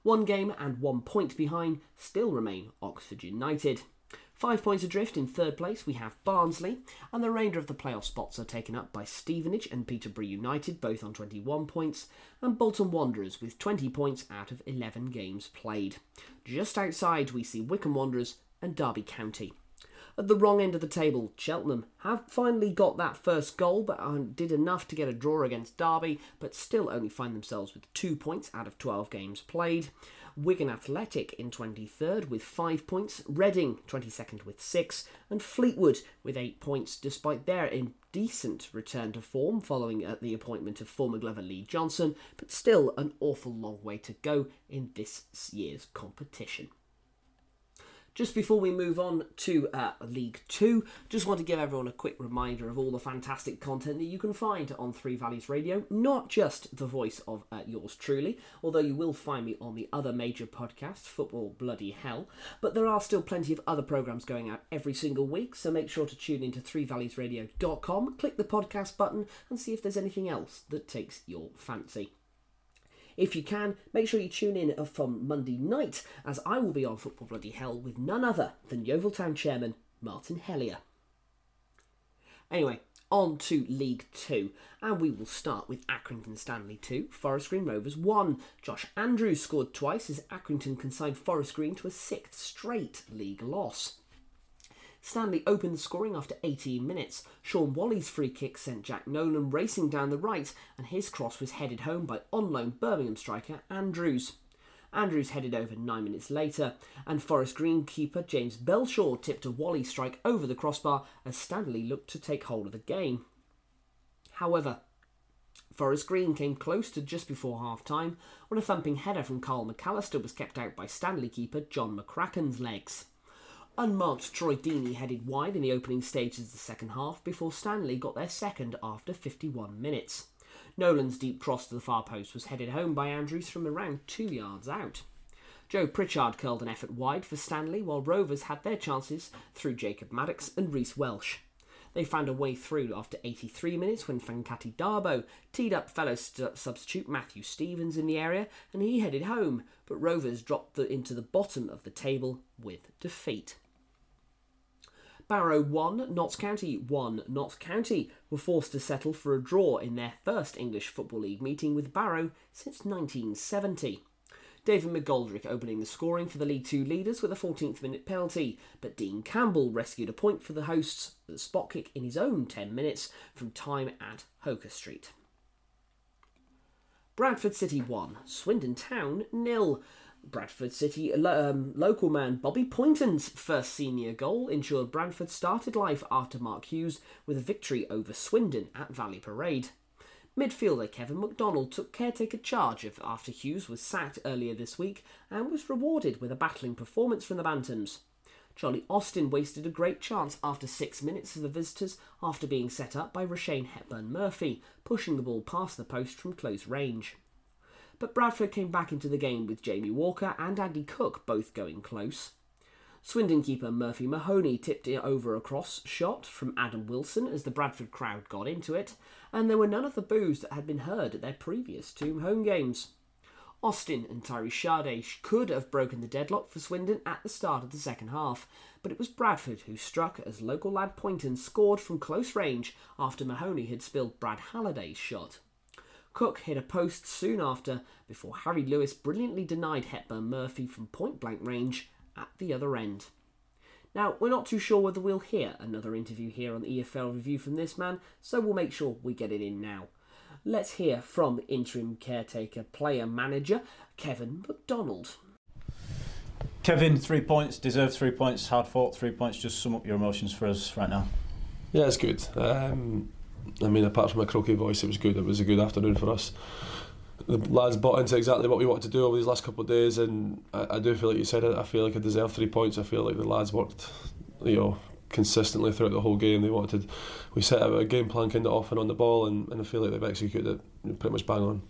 One game and one point behind still remain Oxford United. Five points adrift in third place we have Barnsley, and the remainder of the playoff spots are taken up by Stevenage and Peterborough United, both on twenty-one points, and Bolton Wanderers with twenty points out of eleven games played. Just outside we see Wycombe Wanderers and Derby County. At the wrong end of the table, Cheltenham have finally got that first goal, but did enough to get a draw against Derby, but still only find themselves with two points out of twelve games played. Wigan Athletic in twenty-third with five points, Reading twenty-second with six, and Fleetwood with eight points, despite their indecent return to form following the appointment of former Glover Lee Johnson, but still an awful long way to go in this year's competition. Just before we move on to uh, League Two, just want to give everyone a quick reminder of all the fantastic content that you can find on Three Valleys Radio, not just the voice of uh, yours truly, although you will find me on the other major podcast, Football Bloody Hell, but there are still plenty of other programmes going out every single week, so make sure to tune into three valleys radio dot com, click the podcast button and see if there's anything else that takes your fancy. If you can, make sure you tune in from Monday night, as I will be on Football Bloody Hell with none other than Yeovil Town chairman Martin Hellier. Anyway, on to League Two, and we will start with Accrington Stanley two, Forest Green Rovers one. Josh Andrews scored twice as Accrington consigned Forest Green to a sixth straight league loss. Stanley opened the scoring after eighteen minutes. Sean Wally's free kick sent Jack Nolan racing down the right, and his cross was headed home by on-loan Birmingham striker Andrews. Andrews headed over nine minutes later, and Forest Green keeper James Belshaw tipped a Wally strike over the crossbar as Stanley looked to take hold of the game. However, Forest Green came close to just before half-time when a thumping header from Carl McAllister was kept out by Stanley keeper John McCracken's legs. Unmarked Troy Deeney headed wide in the opening stages of the second half before Stanley got their second after fifty-one minutes. Nolan's deep cross to the far post was headed home by Andrews from around two yards out. Joe Pritchard curled an effort wide for Stanley while Rovers had their chances through Jacob Maddox and Reece Welsh. They found a way through after eighty-three minutes when Fankati Darbo teed up fellow st- substitute Matthew Stevens in the area and he headed home, but Rovers dropped the, into the bottom of the table with defeat. Barrow won, Notts County won. Notts County were forced to settle for a draw in their first English Football League meeting with Barrow since nineteen seventy. David McGoldrick opening the scoring for the League Two leaders with a fourteenth minute penalty, but Dean Campbell rescued a point for the hosts with a spot kick in his own ten minutes from time at Hoker Street. Bradford City won, Swindon Town nil. Bradford City um, local man Bobby Poynton's first senior goal ensured Bradford started life after Mark Hughes with a victory over Swindon at Valley Parade. Midfielder Kevin McDonald took caretaker charge after Hughes was sacked earlier this week and was rewarded with a battling performance from the Bantams. Charlie Austin wasted a great chance after six minutes of the visitors after being set up by Rashane Hepburn-Murphy, pushing the ball past the post from close range. But Bradford came back into the game with Jamie Walker and Andy Cook both going close. Swindon keeper Murphy Mahoney tipped it over a cross shot from Adam Wilson as the Bradford crowd got into it, and there were none of the boos that had been heard at their previous two home games. Austin and Tyree Sade could have broken the deadlock for Swindon at the start of the second half, but it was Bradford who struck as local lad Poynton scored from close range after Mahoney had spilled Brad Halliday's shot. Cook hit a post soon after, before Harry Lewis brilliantly denied Hepburn Murphy from point-blank range at the other end. Now, we're not too sure whether we'll hear another interview here on the E F L Review from this man, so we'll make sure we get it in now. Let's hear from interim caretaker player manager Kevin McDonald. Kevin, three points, deserved three points, hard fought three points. Just sum up your emotions for us right now. Yeah, it's good. Um, I mean, apart from my croaky voice, it was good. It was a good afternoon for us. The lads bought into exactly what we wanted to do over these last couple of days, and I, I do feel like you said it. I feel like I deserve three points. I feel like the lads worked, you know, consistently throughout the whole game. They wanted, we set out a game plan kind of off and on the ball, and, and I feel like they've executed it pretty much bang on.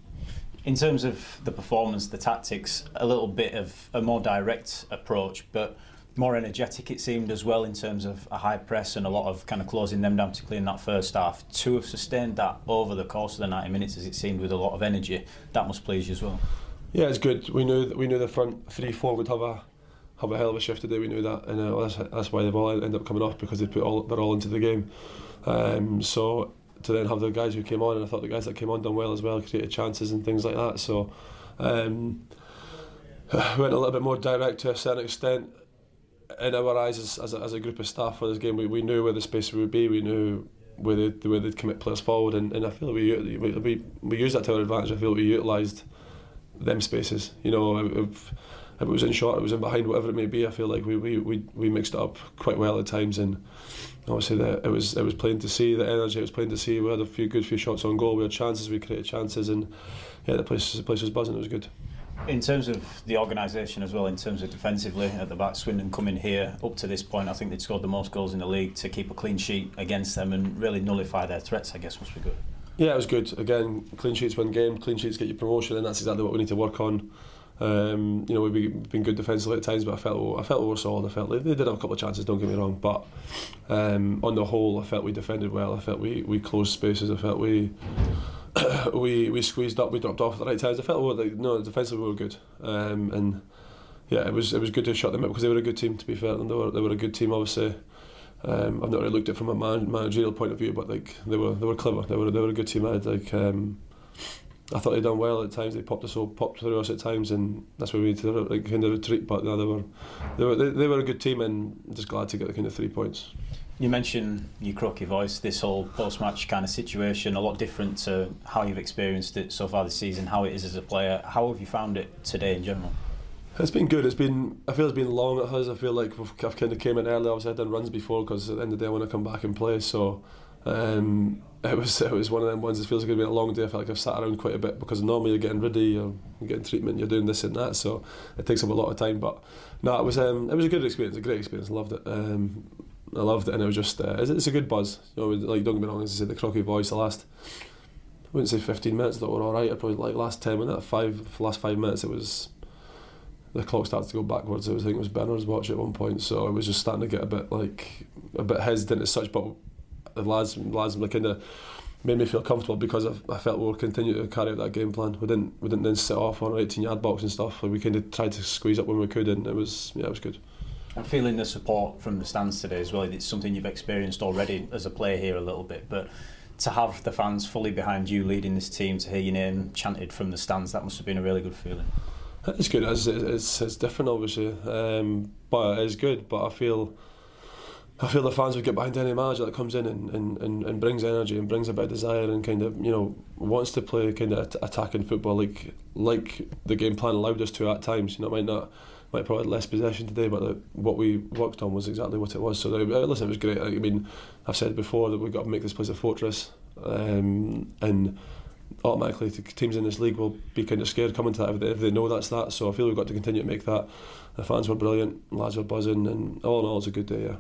In terms of the performance, the tactics, a little bit of a more direct approach, but more energetic it seemed as well in terms of a high press and a lot of kind of closing them down, particularly in that first half. To have sustained that over the course of the ninety minutes as it seemed with a lot of energy, that must please you as well. Yeah, it's good. We knew we knew the front three, four would have a have a hell of a shift today. We knew that, and uh, that's, that's why the ball ended up coming off, because they put all they're all into the game. Um, so to then have the guys who came on, and I thought the guys that came on done well as well, created chances and things like that. So um, went a little bit more direct to a certain extent. In our eyes, as, as, a, as a group of staff for this game, we, we knew where the space would be. We knew where they'd, where they'd commit players forward, and, and I feel we, we we we used that to our advantage. I feel we utilised them spaces. You know, if, if it was in short, it was in behind, whatever it may be. I feel like we we, we, we mixed it up quite well at times, and obviously that it was it was plain to see the energy. It was plain to see we had a few good few shots on goal. We had chances. We created chances, and yeah, the place the place was buzzing. It was good. In terms of the organisation as well, in terms of defensively at the back, Swindon coming here up to this point, I think they'd scored the most goals in the league. To keep a clean sheet against them and really nullify their threats, I guess, must be good. Yeah, it was good. Again, clean sheets win game, clean sheets get you promotion, and that's exactly what we need to work on. Um, you know, we've been good defensively at times, but I felt I felt we were solid. I felt they did have a couple of chances, don't get me wrong, but um, on the whole, I felt we defended well. I felt we, we closed spaces. I felt we... we we squeezed up, we dropped off at the right times. I felt oh, like no, defensively we were good, um, and yeah, it was it was good to shut them up because they were a good team. To be fair, and they were they were a good team. Obviously, um, I've not really looked at it from a man, managerial point of view, but like they were they were clever. They were they were a good team. I had, like um, I thought they'd done well at times. They popped us all popped through us at times, and that's where we needed to like, kind of retreat. But no, they were they were they, they were a good team, and I'm just glad to get the kind of three points. You mentioned your croaky voice, this whole post-match kind of situation, a lot different to how you've experienced it so far this season, how it is as a player. How have you found it today in general? It's been good. It's been. I feel it's been long. It has. I feel like I've kind of came in early. Obviously, I've done runs before because at the end of the day, I want to come back and play. So um, it was it was one of them ones that feels like it's been a long day. I felt like I've sat around quite a bit because normally you're getting ready, you're getting treatment, you're doing this and that, so it takes up a lot of time. But no, it was um, it was a good experience, a great experience. I loved it. Um, I loved it, and it was just uh, it's, it's a good buzz. You know, like don't get me wrong, as I said, the croaky voice, the last, I wouldn't say fifteen minutes that were all right. I probably like last ten minutes, five last five minutes, it was. The clock started to go backwards. I think it was Benner's watch at one point, so I was just starting to get a bit like a bit hesitant as such. But the lads, lads, kind of made me feel comfortable because I, I felt we were continuing to carry out that game plan. We didn't, we didn't then sit off on our eighteen-yard box and stuff. We kind of tried to squeeze up when we could, and it was, yeah, it was good. I'm feeling the support from the stands today as well. It's something you've experienced already as a player here a little bit, but to have the fans fully behind you leading this team, to hear your name chanted from the stands, that must have been a really good feeling. It's good. It's it's, it's different, obviously, um, but it's good. But I feel, I feel the fans would get behind any manager that comes in and, and, and brings energy and brings about desire and kind of, you know, wants to play kind of attacking football like like the game plan allowed us to at times. You know, it might not might probably have less possession today, but the, what we worked on was exactly what it was. So listen, it was great. I mean, I've said before that we've got to make this place a fortress, um, and. Automatically teams in this league will be kind of scared coming to that if they, if they know that's that, so I feel we've got to continue to make that. The fans were brilliant, lads were buzzing, and all in all it's a good day. Yeah,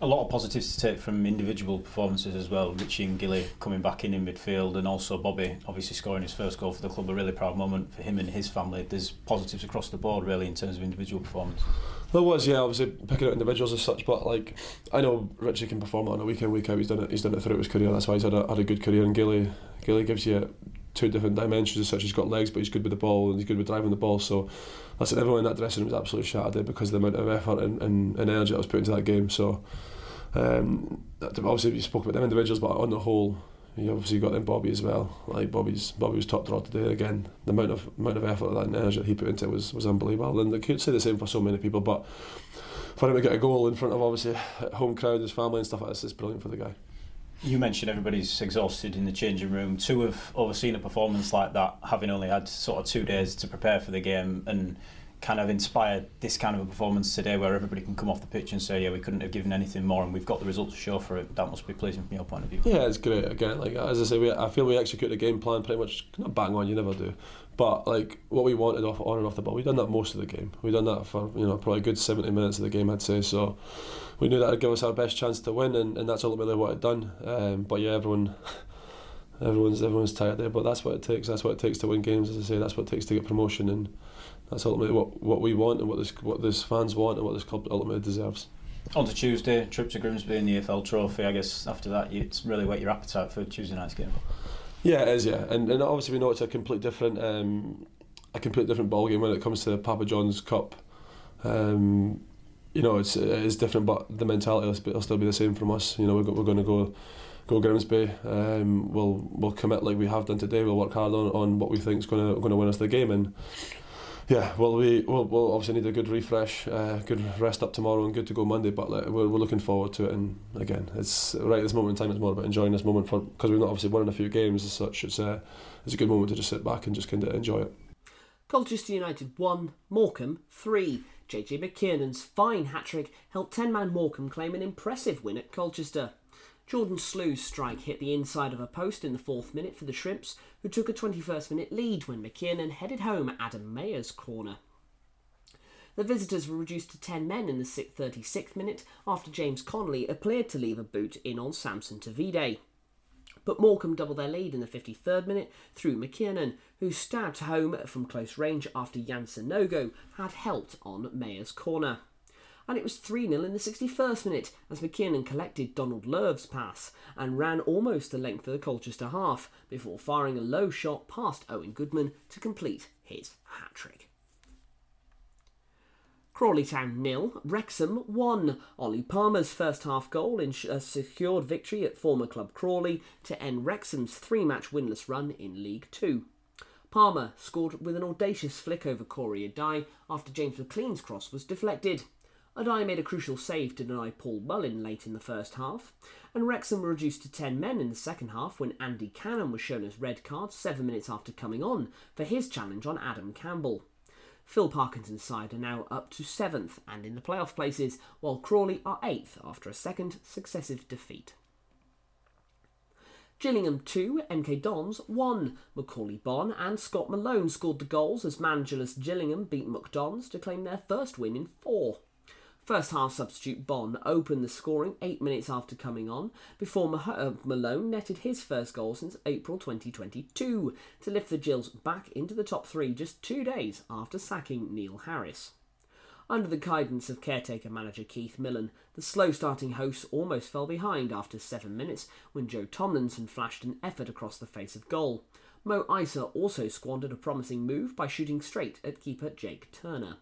a lot of positives to take from individual performances as well. Richie and Gilly coming back in in midfield, and also Bobby obviously scoring his first goal for the club, a really proud moment for him and his family. There's positives across the board really in terms of individual performance. There was, yeah, obviously picking out individuals as such, but like I know Richie can perform on a week in, week out. He's done it. He's done it throughout his career. That's why he's had a, had a good career. And Gilly, Gilly gives you two different dimensions as such. He's got legs, but he's good with the ball and he's good with driving the ball. So that's it. Everyone in that dressing room was absolutely shattered because of the amount of effort and, and, and energy that was put into that game. So um, obviously we spoke about them individuals, but on the whole, you obviously got them Bobby as well. Like Bobby's Bobby was top draw today again. The amount of amount of effort and energy that he put into it was, was unbelievable. And I could say the same for so many people, but for him to get a goal in front of obviously home crowd, his family and stuff like this, it's brilliant for the guy. You mentioned everybody's exhausted in the changing room. To have overseen a performance like that, having only had sort of two days to prepare for the game, and kind of inspired this kind of a performance today where everybody can come off the pitch and say, yeah, we couldn't have given anything more and we've got the results to show for it. That must be pleasing from your point of view. Yeah, it's great. Again, like as I say, we, I feel we executed a game plan pretty much, not bang on, you never do, but like what we wanted off on and off the ball, we'd done that most of the game. We'd done that for, you know, probably a good seventy minutes of the game, I'd say, so we knew that would give us our best chance to win, and, and that's ultimately what it done. Um, but yeah, everyone... Everyone's everyone's tired there, but that's what it takes. That's what it takes to win games, as I say. That's what it takes to get promotion, and that's ultimately what, what we want, and what this what this fans want, and what this club ultimately deserves. On to Tuesday, trip to Grimsby and the E F L Trophy. I guess after that, it's really whet your appetite for Tuesday night's game. Yeah, it is. Yeah, and and obviously we know it's a complete different um, a complete different ball game when it comes to the Papa John's Cup. Um, you know, it's it's different, but the mentality will, will still be the same from us. You know, we're we're going to go. Go Grimsby. Um, we'll we'll commit like we have done today. We'll work hard on, on what we think is going to going to win us the game. And yeah, well we we'll, we'll obviously need a good refresh, uh, good rest up tomorrow, and good to go Monday. But like, we're we're looking forward to it. And again, it's right at this moment in time. It's more about enjoying this moment for because we've not obviously won in a few games as such. It's a it's a good moment to just sit back and just kind of enjoy it. Colchester United one, Morecambe three. J J McKiernan's fine hat trick helped ten-man Morecambe claim an impressive win at Colchester. Jordan Slew's strike hit the inside of a post in the fourth minute for the Shrimps, who took a twenty-first minute lead when McKiernan headed home at Adam Mayer's corner. The visitors were reduced to ten men in the thirty-sixth minute after James Connolly appeared to leave a boot in on Samson Tavide. But Morecambe doubled their lead in the fifty-third minute through McKiernan, who stabbed home from close range after Jan Sanogo had helped on Mayer's corner. And it was three nil in the sixty-first minute as McKiernan collected Donald Lerve's pass and ran almost the length of the Colchester half before firing a low shot past Owen Goodman to complete his hat-trick. Crawley Town nil, Wrexham one. Ollie Palmer's first half goal ensured a secured victory at former club Crawley to end Wrexham's three-match winless run in League Two. Palmer scored with an audacious flick over Corey Adai after James McLean's cross was deflected. Adai made a crucial save to deny Paul Mullin late in the first half, and Wrexham were reduced to ten men in the second half when Andy Cannon was shown as red card seven minutes after coming on for his challenge on Adam Campbell. Phil Parkinson's side are now up to seventh and in the playoff places, while Crawley are eighth after a second successive defeat. Gillingham two, M K Dons one. Macaulay Bonn and Scott Malone scored the goals as managerless Gillingham beat McDons to claim their first win in four. First half substitute Bonn opened the scoring eight minutes after coming on, before Mah- uh, Malone netted his first goal since April twenty twenty-two to lift the Gills back into the top three just two days after sacking Neil Harris. Under the guidance of caretaker manager Keith Millen, the slow-starting hosts almost fell behind after seven minutes when Joe Tomlinson flashed an effort across the face of goal. Mo Isa also squandered a promising move by shooting straight at keeper Jake Turner.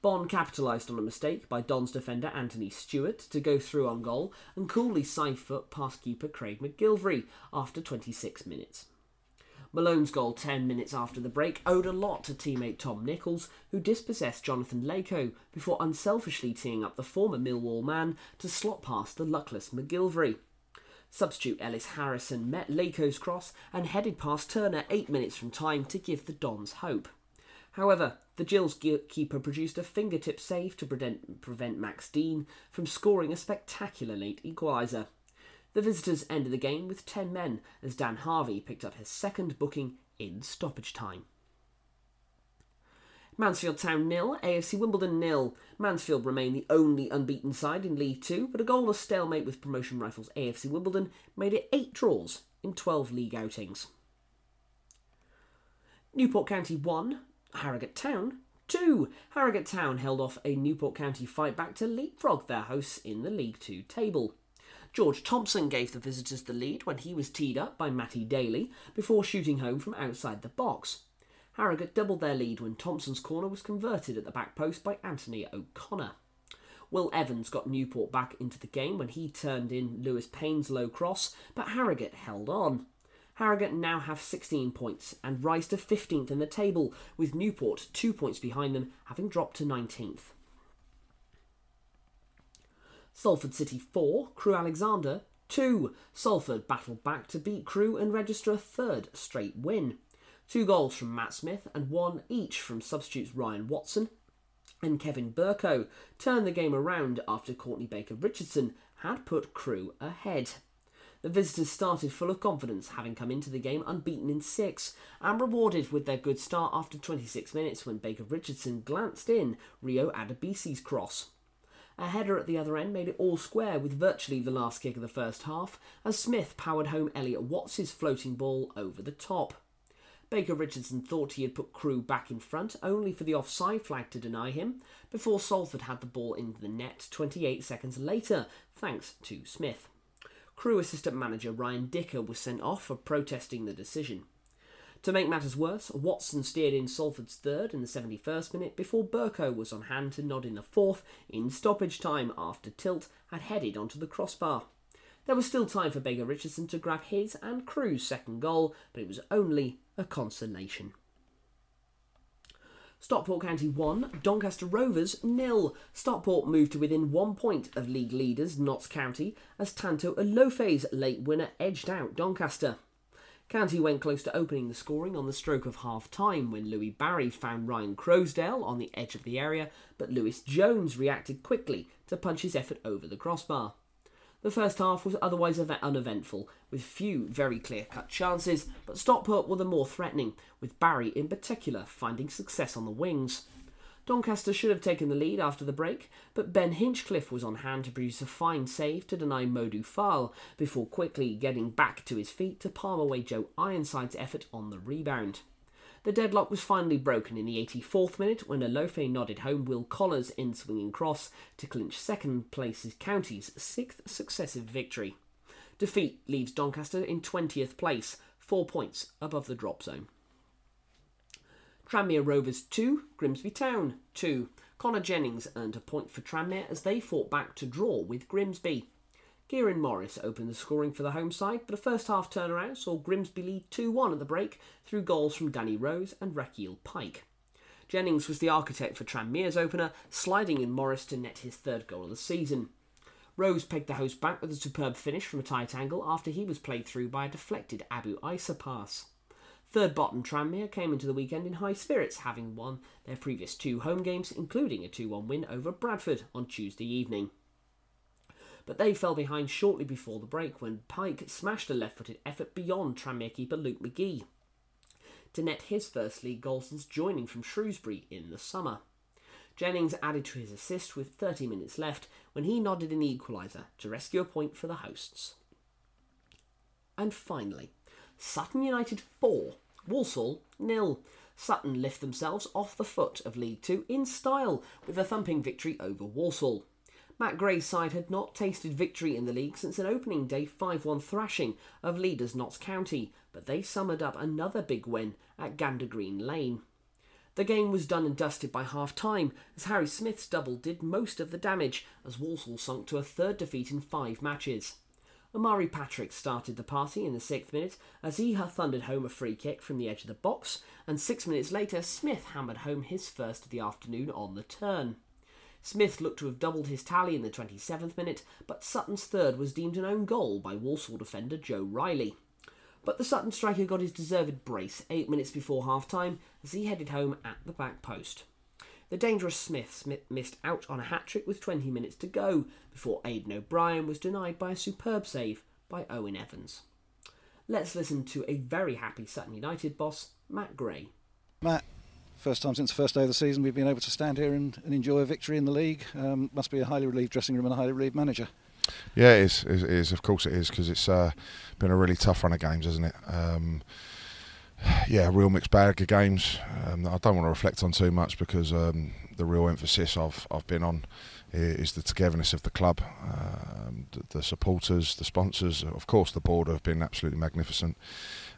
Bonn capitalised on a mistake by Dons defender Anthony Stewart to go through on goal and coolly cipher past keeper Craig McGilvery after twenty-six minutes. Malone's goal ten minutes after the break owed a lot to teammate Tom Nicholls, who dispossessed Jonathan Lako before unselfishly teeing up the former Millwall man to slot past the luckless McGilvery. Substitute Ellis Harrison met Lako's cross and headed past Turner eight minutes from time to give the Dons hope. However, the Gills keeper produced a fingertip save to prevent Max Dean from scoring a spectacular late equaliser. The visitors ended the game with ten men as Dan Harvey picked up his second booking in stoppage time. Mansfield Town nil, A F C Wimbledon nil. Mansfield remain the only unbeaten side in League Two, but a goalless stalemate with promotion rivals A F C Wimbledon made it eight draws in twelve league outings. Newport County one, Harrogate Town two. Harrogate Town held off a Newport County fight back to leapfrog their hosts in the League Two table. George Thompson gave the visitors the lead when he was teed up by Matty Daly before shooting home from outside the box. Harrogate doubled their lead when Thompson's corner was converted at the back post by Anthony O'Connor. Will Evans got Newport back into the game when he turned in Lewis Payne's low cross, but Harrogate held on. Harrogate now have sixteen points and rise to fifteenth in the table, with Newport two points behind them, having dropped to nineteenth. Salford City four, Crewe Alexander two. Salford battled back to beat Crewe and register a third straight win. Two goals from Matt Smith and one each from substitutes Ryan Watson and Kevin Burko turned the game around after Courtney Baker-Richardson had put Crewe ahead. The visitors started full of confidence, having come into the game unbeaten in six, and rewarded with their good start after twenty-six minutes when Baker-Richardson glanced in Rio Adebisi's cross. A header at the other end made it all square with virtually the last kick of the first half, as Smith powered home Elliot Watts' floating ball over the top. Baker-Richardson thought he had put Crewe back in front, only for the offside flag to deny him, before Salford had the ball into the net twenty-eight seconds later, thanks to Smith. Crew assistant manager Ryan Dicker was sent off for protesting the decision. To make matters worse, Watson steered in Salford's third in the seventy-first minute before Burko was on hand to nod in the fourth in stoppage time after Tilt had headed onto the crossbar. There was still time for Baker-Richardson to grab his and Crew's second goal, but it was only a consolation. Stockport County one, Doncaster Rovers nil. Stockport moved to within one point of league leaders Notts County as Tanto Olofe's late winner edged out Doncaster. County went close to opening the scoring on the stroke of half-time when Louis Barry found Ryan Crosdale on the edge of the area, but Lewis Jones reacted quickly to punch his effort over the crossbar. The first half was otherwise uneventful, with few very clear-cut chances, but Stockport were the more threatening, with Barry in particular finding success on the wings. Doncaster should have taken the lead after the break, but Ben Hinchcliffe was on hand to produce a fine save to deny Modu Fall before quickly getting back to his feet to palm away Joe Ironside's effort on the rebound. The deadlock was finally broken in the eighty-fourth minute when Olofe nodded home Will Collars' in-swinging cross to clinch second place's County's sixth successive victory. Defeat leaves Doncaster in twentieth place, four points above the drop zone. Tranmere Rovers two, Grimsby Town two. Connor Jennings earned a point for Tranmere as they fought back to draw with Grimsby. Kieran Morris opened the scoring for the home side, but a first half turnaround saw Grimsby lead two one at the break through goals from Danny Rose and Rakiel Pike. Jennings was the architect for Tranmere's opener, sliding in Morris to net his third goal of the season. Rose pegged the host back with a superb finish from a tight angle after he was played through by a deflected Abu Issa pass. Third bottom Tranmere came into the weekend in high spirits, having won their previous two home games, including a two one win over Bradford on Tuesday evening. but they fell behind shortly before the break when Pike smashed a left-footed effort beyond Tranmere keeper Luke McGee to net his first league goal since joining from Shrewsbury in the summer. Jennings added to his assist with thirty minutes left when he nodded an equaliser to rescue a point for the hosts. And finally, Sutton United four, Walsall nil. Sutton lift themselves off the foot of League Two in style with a thumping victory over Walsall. Matt Gray's side had not tasted victory in the league since an opening day five one thrashing of leaders Notts County, but they summered up another big win at Gander Green Lane. The game was done and dusted by half-time, as Harry Smith's double did most of the damage, as Walsall sunk to a third defeat in five matches. Amari Patrick started the party in the sixth minute as he thundered home a free kick from the edge of the box, and six minutes later Smith hammered home his first of the afternoon on the turn. Smith looked to have doubled his tally in the twenty-seventh minute, but Sutton's third was deemed an own goal by Walsall defender Joe Riley. But the Sutton striker got his deserved brace eight minutes before half-time as he headed home at the back post. The dangerous Smith missed out on a hat-trick with twenty minutes to go before Aidan O'Brien was denied by a superb save by Owen Evans. Let's listen to a very happy Sutton United boss, Matt Gray. Matt, first time since the first day of the season we've been able to stand here and, and enjoy a victory in the league. Um, must be a highly relieved dressing room and a highly relieved manager. Yeah, it is. It is. Of course it is, because it's uh, been a really tough run of games, hasn't it? Um, yeah, a real mixed bag of games um, that I don't want to reflect on too much, because um, the real emphasis I've, I've been on is the togetherness of the club. Um, the, the supporters, the sponsors, of course the board have been absolutely magnificent.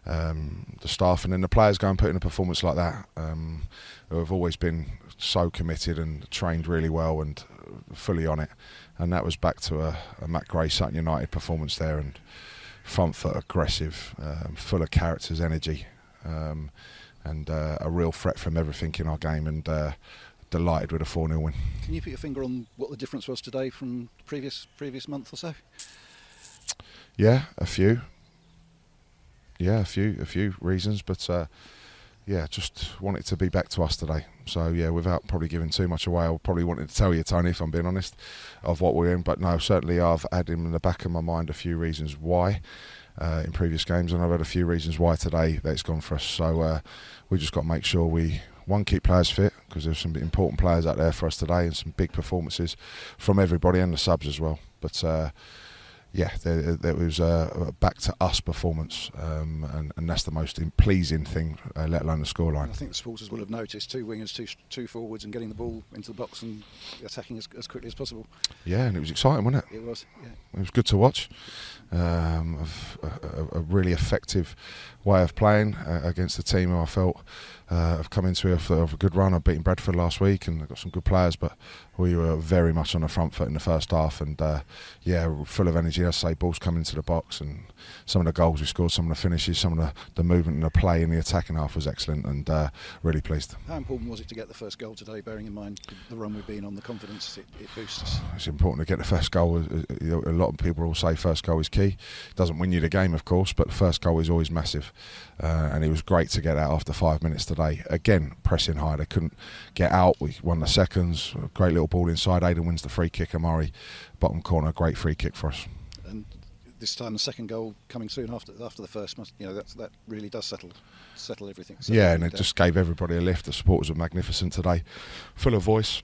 Um, the staff and then the players go and put in a performance like that, um, who have always been so committed and trained really well and fully on it. And that was back to a, a Matt Gray Sutton United performance there, and front foot, aggressive, um, full of characters, energy, um, and uh, a real threat from everything in our game, and uh, delighted with a four nil win. Can you put your finger on what the difference was today from the previous, previous month or so? Yeah, a few. Yeah, a few, a few reasons, but uh, yeah, just want it to be back to us today. So yeah, without probably giving too much away, I probably wanted to tell you, Tony, if I'm being honest, of what we're in. But no, certainly I've had in the back of my mind a few reasons why uh, in previous games, and I've had a few reasons why today that it's gone for us. So uh, we just got to make sure we, one, keep players fit, because there's some important players out there for us today, and some big performances from everybody and the subs as well. But uh, yeah, that was a back-to-us performance, um, and, and that's the most pleasing thing, uh, let alone the scoreline. I think the supporters will have noticed two wingers, two, two forwards, and getting the ball into the box and attacking as, as quickly as possible. Yeah, and it was exciting, wasn't it? It was, yeah. It was good to watch. Um, a, a, a really effective way of playing uh, against a team who I felt uh, have come into a, a good run. I've beaten Bradford last week and I've got some good players, but we were very much on the front foot in the first half, and uh, yeah, full of energy. I say, balls coming into the box, and some of the goals we scored, some of the finishes, some of the, the movement and the play in the attacking half was excellent, and uh, really pleased. How important was it to get the first goal today, bearing in mind the run we've been on, the confidence it, it boosts? It's important to get the first goal. A lot of people will say first goal is key. It doesn't win you the game, of course, but the first goal is always massive, uh, and it was great to get out after five minutes today. Again, pressing high, they couldn't get out. We won the seconds, a great little ball inside. Aidan wins the free kick. Amari, bottom corner, great free kick for us. And this time the second goal coming soon after after the first, must, you know, that that really does settle settle everything. So yeah, and it down. Just gave everybody a lift. The supporters were magnificent today, full of voice.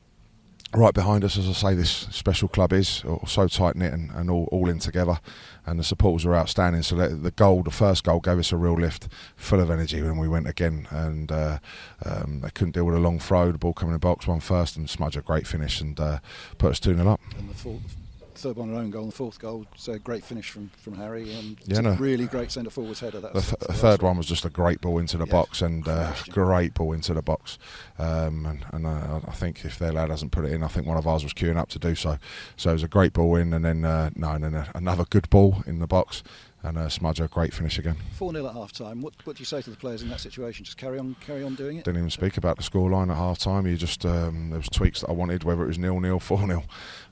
Right behind us, as I say, this special club is so tight-knit and, and all, all in together, and the supporters are outstanding. So the goal, the first goal, gave us a real lift, full of energy when we went again, and uh, um, they couldn't deal with a long throw, the ball coming in the box, one first, and Smudge a great finish, and uh, put us two nil up. And the fourth, third one, an own goal, and the fourth goal, so great finish from, from Harry, and yeah, no, a really great centre-forwards header. That's, the th- that's the third one was just a great ball into the yeah, box, and uh, great ball into the box. Um, and and uh, I think if their lad hasn't put it in, I think one of ours was queuing up to do so. So it was a great ball in, and then uh, no, and then uh, another good ball in the box, and uh, Smudge a great finish again. four nil at half time. What, what do you say to the players in that situation? Just carry on, carry on doing it. Didn't even speak about the scoreline at half time. You just um, there was tweaks that I wanted, whether it was nil nil, four nil.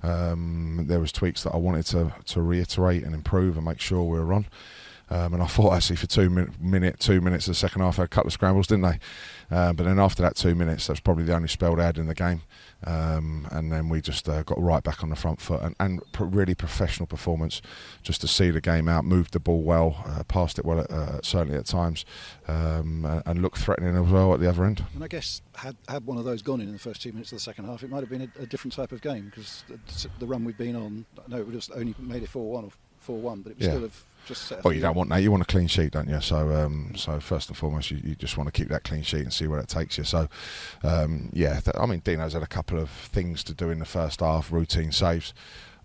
Um, there was tweaks that I wanted to to reiterate and improve and make sure we were on. Um, and I thought actually for two min- minute, two minutes of the second half, they had a couple of scrambles, didn't they? Uh, but then after that two minutes, that's probably the only spell they had in the game. Um, and then we just uh, got right back on the front foot and, and really professional performance just to see the game out, moved the ball well, uh, passed it well, at, uh, certainly at times, um, and looked threatening as well at the other end. And I guess had, had one of those gone in in the first two minutes of the second half, it might have been a, a different type of game because the, the run we've been on, I know it would have only made it four one or four one, but it would yeah. still have... Well, you don't want that. You want a clean sheet, don't you? So, um, so first and foremost, you, you just want to keep that clean sheet and see where it takes you. So, um, yeah, th- I mean, Dino's had a couple of things to do in the first half, routine saves.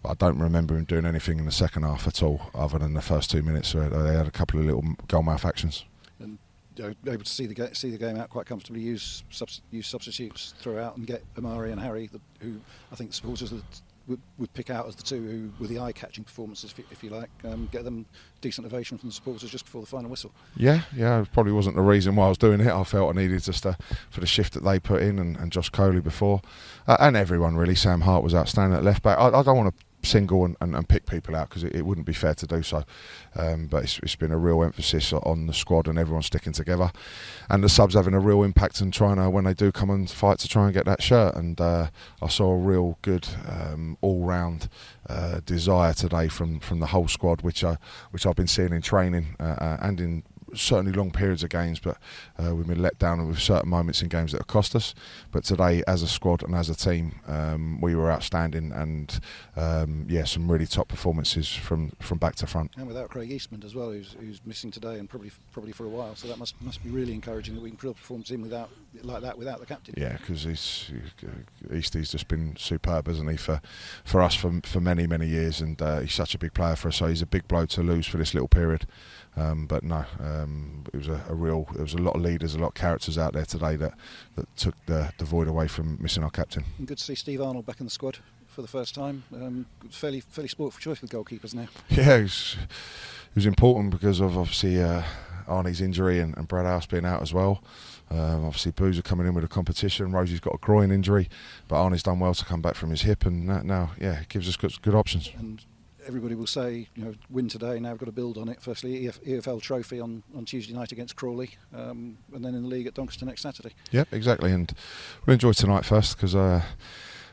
But I don't remember him doing anything in the second half at all, other than the first two minutes where they had a couple of little goal mouth actions. And you know, able to see the ga- see the game out quite comfortably. Use subs- use substitutes throughout and get Amari and Harry, the, who I think supporters of the t- Would, would pick out as the two who were the eye-catching performances, if you, if you like, um, get them decent ovation from the supporters just before the final whistle. Yeah, yeah, it probably wasn't the reason why I was doing it. I felt I needed just to, for the shift that they put in and, and Josh Coley before, uh, and everyone really. Sam Hart was outstanding at left back. I, I don't want to single and, and, and pick people out because it, it wouldn't be fair to do so, um, but it's, it's been a real emphasis on the squad and everyone sticking together and the subs having a real impact and trying to, when they do come and fight, to try and get that shirt. And uh, I saw a real good um, all-round uh, desire today from, from the whole squad, which, I, which I've been seeing in training uh, uh, and in certainly long periods of games, but uh, we've been let down with certain moments in games that have cost us. But today, as a squad and as a team, um, we were outstanding, and um, yeah, some really top performances from, from back to front. And without Craig Eastman as well, who's, who's missing today and probably probably for a while, so that must must be really encouraging that we can put a performance in without like that without the captain. Yeah, because Eastie's just been superb, hasn't he, for for us for for many many years, and uh, he's such a big player for us. So he's a big blow to lose for this little period. Um, but no, um, it was a, a real. There was a lot of leaders, a lot of characters out there today that, that took the, the void away from missing our captain. And good to see Steve Arnold back in the squad for the first time. Um, fairly, fairly sport for choice with goalkeepers now. Yeah, it was, it was important because of obviously uh, Arnie's injury and, and Brad House being out as well. Um, obviously, Boozer coming in with a competition. Rosie's got a groin injury, but Arnie's done well to come back from his hip, and that now, yeah, it gives us good, good options. And everybody will say, you know, win today, now we've got to build on it. Firstly, E F L trophy on, on Tuesday night against Crawley, um, and then in the league at Doncaster next Saturday. Yep, exactly, and we'll enjoy tonight first, because uh,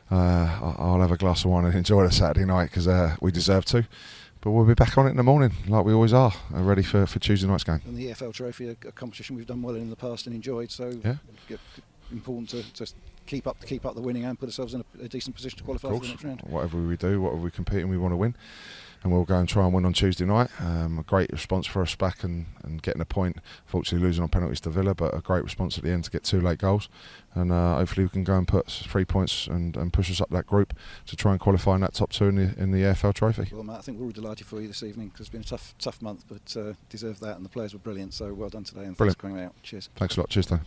uh, I'll have a glass of wine and enjoy the Saturday night, because uh, we deserve to. But we'll be back on it in the morning, like we always are, ready for, for Tuesday night's game. And the E F L trophy, a, a competition we've done well in the past and enjoyed, so yeah. important to... to keep up keep up the winning and put ourselves in a, a decent position to qualify for the next round. Whatever we do, whatever we compete in, we want to win. And we'll go and try and win on Tuesday night. Um, a great response for us back and, and getting a point. Fortunately losing on penalties to Villa, but a great response at the end to get two late goals. And uh, hopefully we can go and put three points and, and push us up that group to try and qualify in that top two in the, in the E F L trophy. Well, Matt, I think we're all delighted for you this evening because it's been a tough tough month, but uh, deserved that, and the players were brilliant. So well done today, and brilliant. Thanks for coming out. Cheers. Thanks a lot. Cheers, Dan.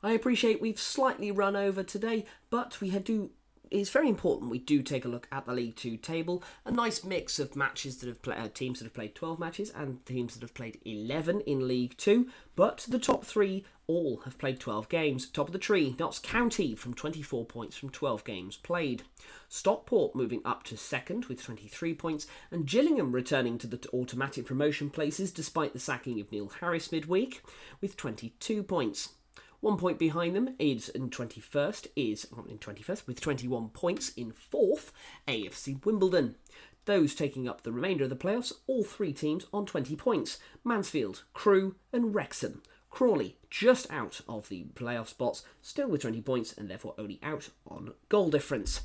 I appreciate we've slightly run over today, but we do. It's very important we do take a look at the League Two table. A nice mix of matches that have play, uh, teams that have played twelve matches and teams that have played eleven in League Two. But the top three all have played twelve games. Top of the tree, Notts County from twenty-four points from twelve games played. Stockport moving up to second with twenty-three points, and Gillingham returning to the automatic promotion places despite the sacking of Neil Harris midweek with twenty-two points. One point behind them is in twenty-first is in twenty-first with twenty-one points in fourth, A F C Wimbledon. Those taking up the remainder of the playoffs, all three teams on twenty points: Mansfield, Crewe, and Wrexham. Crawley just out of the playoff spots, still with twenty points and therefore only out on goal difference.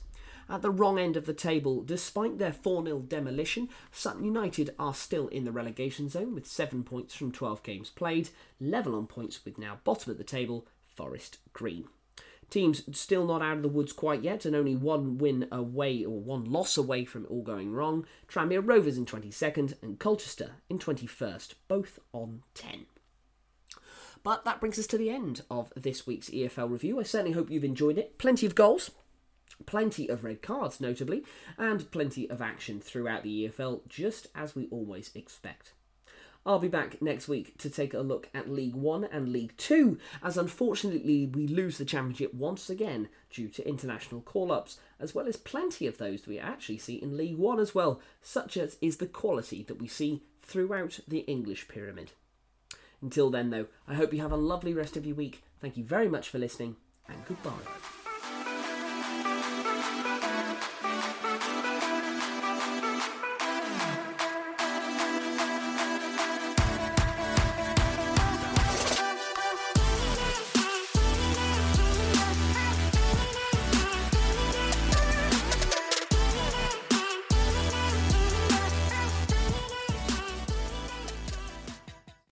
At the wrong end of the table, despite their four nil demolition, Sutton United are still in the relegation zone with seven points from twelve games played, level on points with now bottom of the table, Forest Green. Teams still not out of the woods quite yet and only one win away or one loss away from it all going wrong. Tranmere Rovers in twenty-second and Colchester in twenty-first, both on ten. But that brings us to the end of this week's E F L review. I certainly hope you've enjoyed it. Plenty of goals. Plenty of red cards, notably, and plenty of action throughout the E F L, just as we always expect. I'll be back next week to take a look at League One and League Two, as unfortunately we lose the Championship once again due to international call-ups, as well as plenty of those that we actually see in League One as well, such as is the quality that we see throughout the English pyramid. Until then, though, I hope you have a lovely rest of your week. Thank you very much for listening, and goodbye.